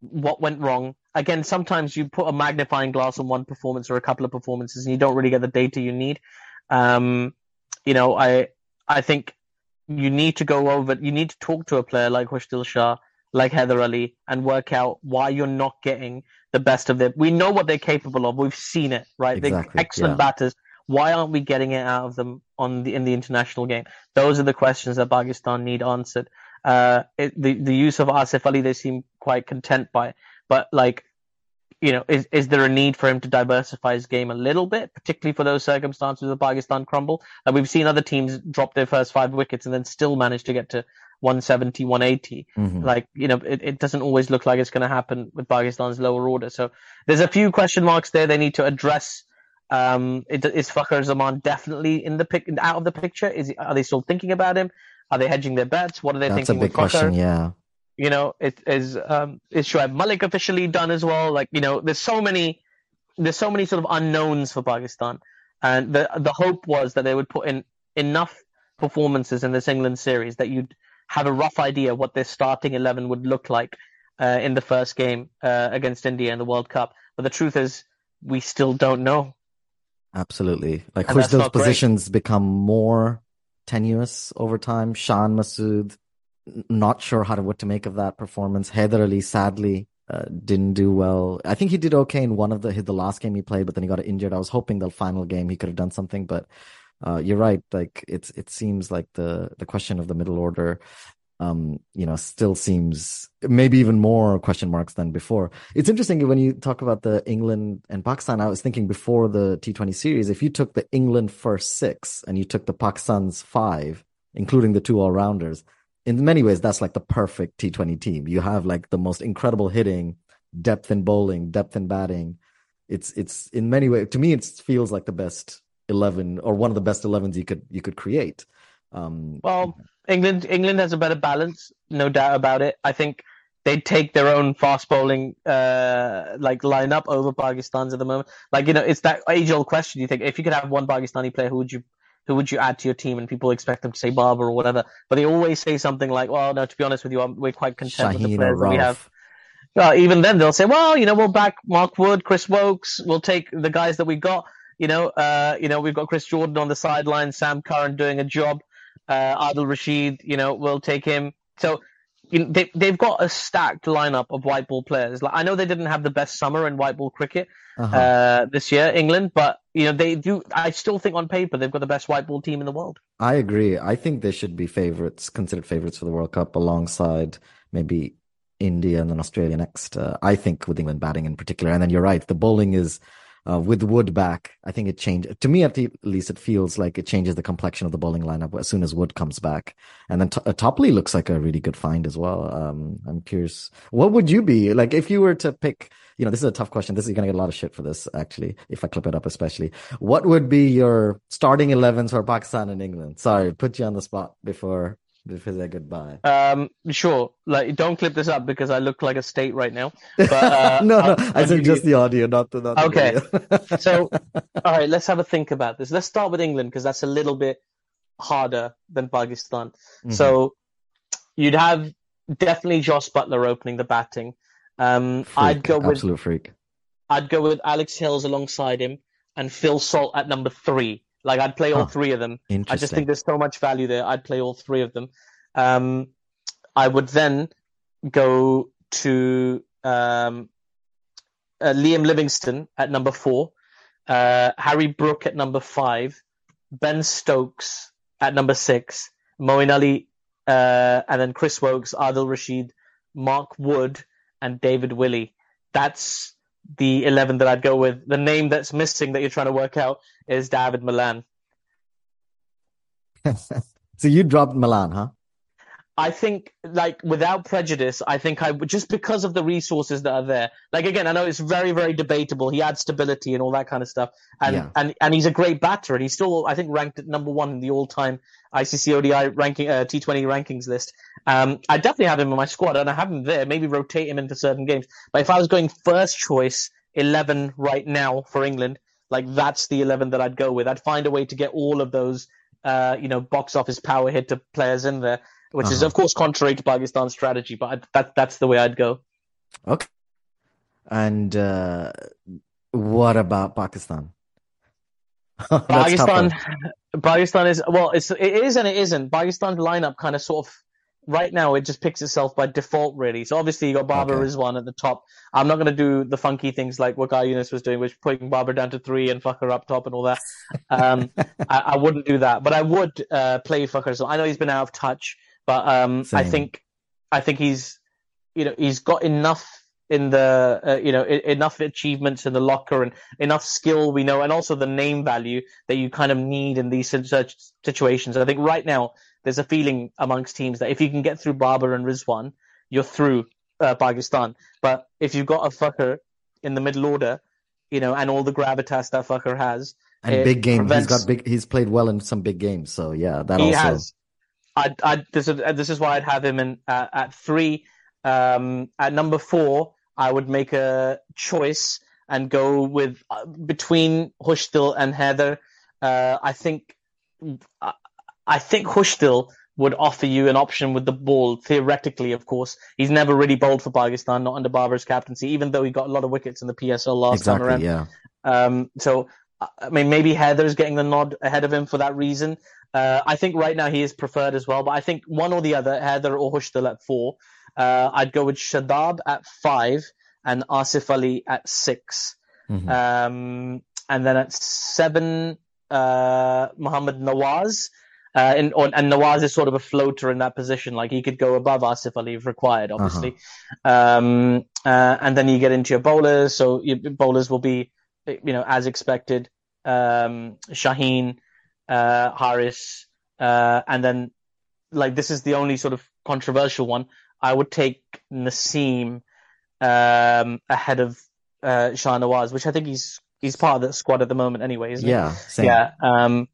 what went wrong. Again, sometimes you put a magnifying glass on one performance or a couple of performances, and you don't really get the data you need. You know, I think you need to talk to a player like Hushdil Shah, like Haider Ali, and work out why you're not getting the best of them. We know what they're capable of. We've seen it, right? Exactly, they're excellent batters. Why aren't we getting it out of them in the international game? Those are the questions that Pakistan need answered. The use of Asif Ali, they seem quite content by it. But, like, you know, is there a need for him to diversify his game a little bit, particularly for those circumstances of Pakistan crumble? We've seen other teams drop their first 5 wickets and then still manage to get to 170, 180. Mm-hmm. Like, you know, it doesn't always look like it's going to happen with Pakistan's lower order. So there's a few question marks there they need to address. Is Fakhar Zaman definitely out of the picture? Are they still thinking about him? Are they hedging their bets? What are they thinking with Fakhar? That's a big question, yeah. You know, is Shoaib Malik officially done as well? Like, you know, there's so many sort of unknowns for Pakistan. And the hope was that they would put in enough performances in this England series that you'd have a rough idea what their starting 11 would look like in the first game against India in the World Cup. But the truth is, we still don't know. Absolutely. Like, who's those positions become more tenuous over time? Shan Masood, not sure what to make of that performance. Haider Ali, sadly, didn't do well. I think he did okay in one of the last game he played, but then he got injured. I was hoping the final game he could have done something, but you're right. Like, it seems like the question of the middle order, you know, still seems maybe even more question marks than before. It's interesting when you talk about the England and Pakistan. I was thinking before the T20 series, if you took the England first six and you took the Pakistan's five, including the two all-rounders, in many ways, that's like the perfect T20 team. You have like the most incredible hitting, depth in bowling, depth in batting. It's in many ways, to me, it feels like the best 11 or one of the best 11s you could create. Well, England has a better balance, no doubt about it. I think they take their own fast bowling like lineup over Pakistan's at the moment. Like, you know, it's that age-old question. You think if you could have one Pakistani player, who would you add to your team? And people expect them to say Babar or whatever. But they always say something like, well, no, to be honest with you, we're quite content with the players that we have. Well, even then, they'll say, well, you know, we'll back Mark Wood, Chris Woakes. We'll take the guys that we got. You know, we've got Chris Jordan on the sideline, Sam Curran doing a job. Adil Rashid, you know, we'll take him. So you know, they've got a stacked lineup of white ball players. Like, I know they didn't have the best summer in white ball cricket this year, England, but you know, they do. I still think on paper they've got the best white ball team in the world. I agree. I think they should be considered favorites for the World Cup alongside maybe India and then Australia next. I think with England batting in particular. And then you're right, the bowling is with Wood back. I think it changed. To me, at least, it feels like it changes the complexion of the bowling lineup as soon as Wood comes back. And then Topley looks like a really good find as well. I'm curious, what would you be like if you were to pick? You know, this is a tough question. You're going to get a lot of shit for this, actually, if I clip it up especially. What would be your starting 11s for Pakistan and England? Sorry, put you on the spot before their goodbye. Sure. Like, don't clip this up because I look like a state right now. But, no, I said just the audio, not the okay. So, all right, let's have a think about this. Let's start with England because that's a little bit harder than Pakistan. Mm-hmm. So you'd have definitely Joss Butler opening the batting. I'd go with Alex Hills alongside him and Phil Salt at number 3. Like, I'd play all three of them. I just think there's so much value there. I'd play all three of them. I would then go to Liam Livingston at number 4, Harry Brooke at number 5, Ben Stokes at number 6, Moeen Ali, and then Chris Woakes, Adil Rashid, Mark Wood, and David Willey. That's the 11 that I'd go with. The name that's missing that you're trying to work out is Dawid Malan. So you dropped Malan, huh? I think, like, without prejudice, I think I would, just because of the resources that are there. Like, again, I know it's very, very debatable. He adds stability and all that kind of stuff. And he's a great batter. And he's still, I think, ranked at number 1 in the all-time ICC ODI ranking, T20 rankings list. I definitely have him in my squad, and I have him there. Maybe rotate him into certain games. But if I was going first choice 11 right now for England, like, that's the 11 that I'd go with. I'd find a way to get all of those, you know, box office power hitter players in there, which is, of course, contrary to Pakistan's strategy, but that's the way I'd go. Okay. And what about Pakistan? Pakistan is, well, it is and it isn't. Pakistan's lineup kind of sort of, right now, it just picks itself by default, really. So obviously you got Babar Rizwan at the top. I'm not going to do the funky things like Waqar Younis was doing, which putting Babar down to 3 and Fakhar up top and all that. I wouldn't do that, but I would play Fakhar. So I know he's been out of touch, but I think he's, you know, he's got enough in the enough achievements in the locker and enough skill, we know, and also the name value that you kind of need in these situations. I think right now there's a feeling amongst teams that if you can get through Babar and Rizwan, you're through Pakistan. But if you've got a Fakhar in the middle order, you know, and all the gravitas that Fakhar has, and big games, he's played well in some big games, so yeah, that he also has. This is why I'd have him in at 3. At number 4, I would make a choice and go with between Hushdil and Haider. I think Hushdil would offer you an option with the ball, theoretically, of course. He's never really bowled for Pakistan, not under Babur's captaincy, even though he got a lot of wickets in the PSL last time around. Yeah. So, I mean, maybe Haider's getting the nod ahead of him for that reason. I think right now he is preferred as well, but I think one or the other, Haider or Hushdil at 4. I'd go with Shadab at 5 and Asif Ali at 6. Mm-hmm. And then at 7, Mohammad Nawaz. And Nawaz is sort of a floater in that position. Like, he could go above Asif Ali if required, obviously. Uh-huh. And then you get into your bowlers. So your bowlers will be, you know, as expected, Shaheen, Harris. And then, like, this is the only sort of controversial one. I would take Naseem ahead of Shah Nawaz, which I think he's part of the squad at the moment anyway, isn't he? Yeah, same. Yeah. And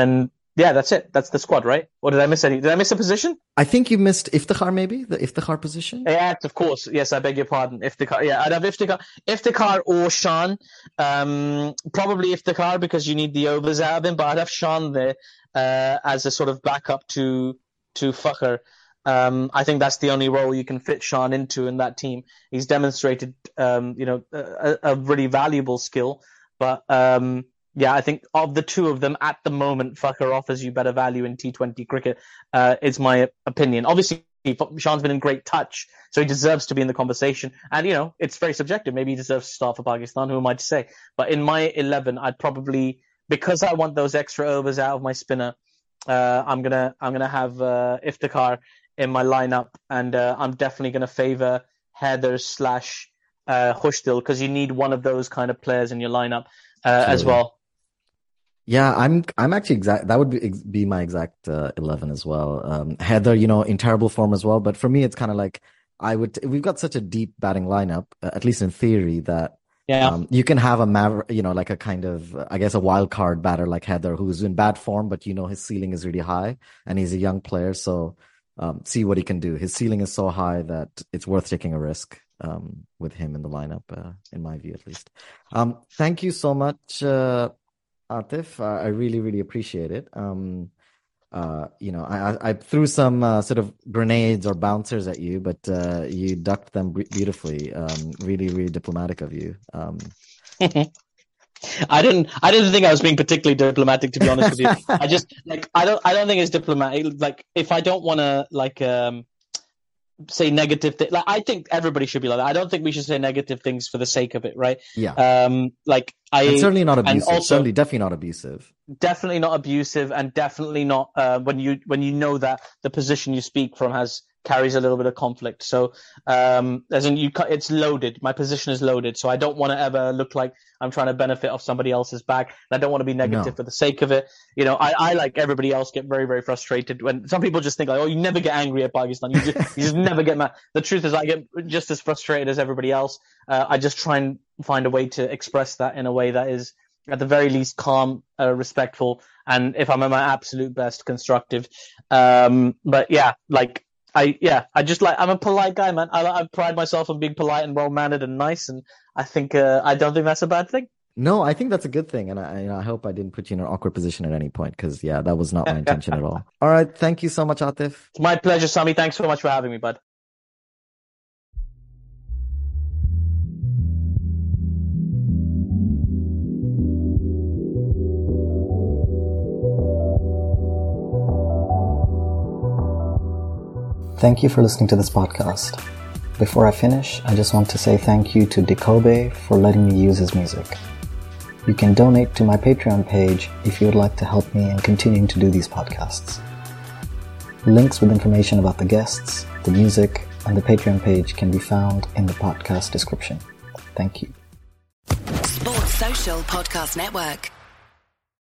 then... yeah, that's it. That's the squad, right? Or did I miss any? Did I miss a position? I think you missed Iftikhar, maybe? The Iftikhar position? Yeah, of course. Yes, I beg your pardon. Iftikhar. Yeah, I'd have Iftikhar or Shan. Probably Iftikhar because you need the overs out of him, but I'd have Shan there as a sort of backup to Fakhar. I think that's the only role you can fit Shan into in that team. He's demonstrated, a really valuable skill, but... yeah, I think of the two of them at the moment, Fakhar offers you better value in T20 cricket. It's my opinion. Obviously, Shan's been in great touch, so he deserves to be in the conversation. And, you know, it's very subjective. Maybe he deserves to start for Pakistan. Who am I to say? But in my 11, I'd probably, because I want those extra overs out of my spinner, I'm gonna have Iftikhar in my lineup, and I'm definitely gonna favour Haider / Hushdil because you need one of those kind of players in your lineup as well. Yeah, I'm actually exact. That would be my exact 11 as well. Haider, you know, in terrible form as well. But for me, it's kind of like we've got such a deep batting lineup, at least in theory, that you can have a maverick, you know, like a kind of, I guess, a wild card batter like Haider, who's in bad form, but you know his ceiling is really high and he's a young player, so see what he can do. His ceiling is so high that it's worth taking a risk with him in the lineup, in my view, at least. Thank you so much. Aatif, I really, really appreciate it. I threw some sort of grenades or bouncers at you, but you ducked them beautifully. Really, really diplomatic of you. I didn't think I was being particularly diplomatic, to be honest with you. I just I don't think it's diplomatic. Like, if I don't want to say negative things, like, I think everybody should be like that. I don't think we should say negative things for the sake of it, right? Yeah. It's certainly not abusive. And also, definitely not abusive. Definitely not abusive, and definitely not when you know that the position you speak from carries a little bit of conflict. So, as in it's loaded. My position is loaded, so I don't want to ever look like I'm trying to benefit off somebody else's back. And I don't want to be negative for the sake of it. You know, I like everybody else get very, very frustrated when some people just think like, oh, you never get angry at Pakistan. You just never get mad. The truth is, I get just as frustrated as everybody else. I just try and find a way to express that in a way that is, at the very least, calm, respectful, and if I'm at my absolute best, constructive. But yeah, like. I'm a polite guy, man. I pride myself on being polite and well-mannered and nice, and I think I don't think that's a bad thing. No, I think that's a good thing, and I hope I didn't put you in an awkward position at any point, because that was not my intention at all. All right, thank you so much, Aatif. It's my pleasure, Sami. Thanks so much for having me, bud. Thank you for listening to this podcast. Before I finish, I just want to say thank you to Dikobe for letting me use his music. You can donate to my Patreon page if you would like to help me in continuing to do these podcasts. Links with information about the guests, the music, and the Patreon page can be found in the podcast description. Thank you. Sports Social Podcast Network.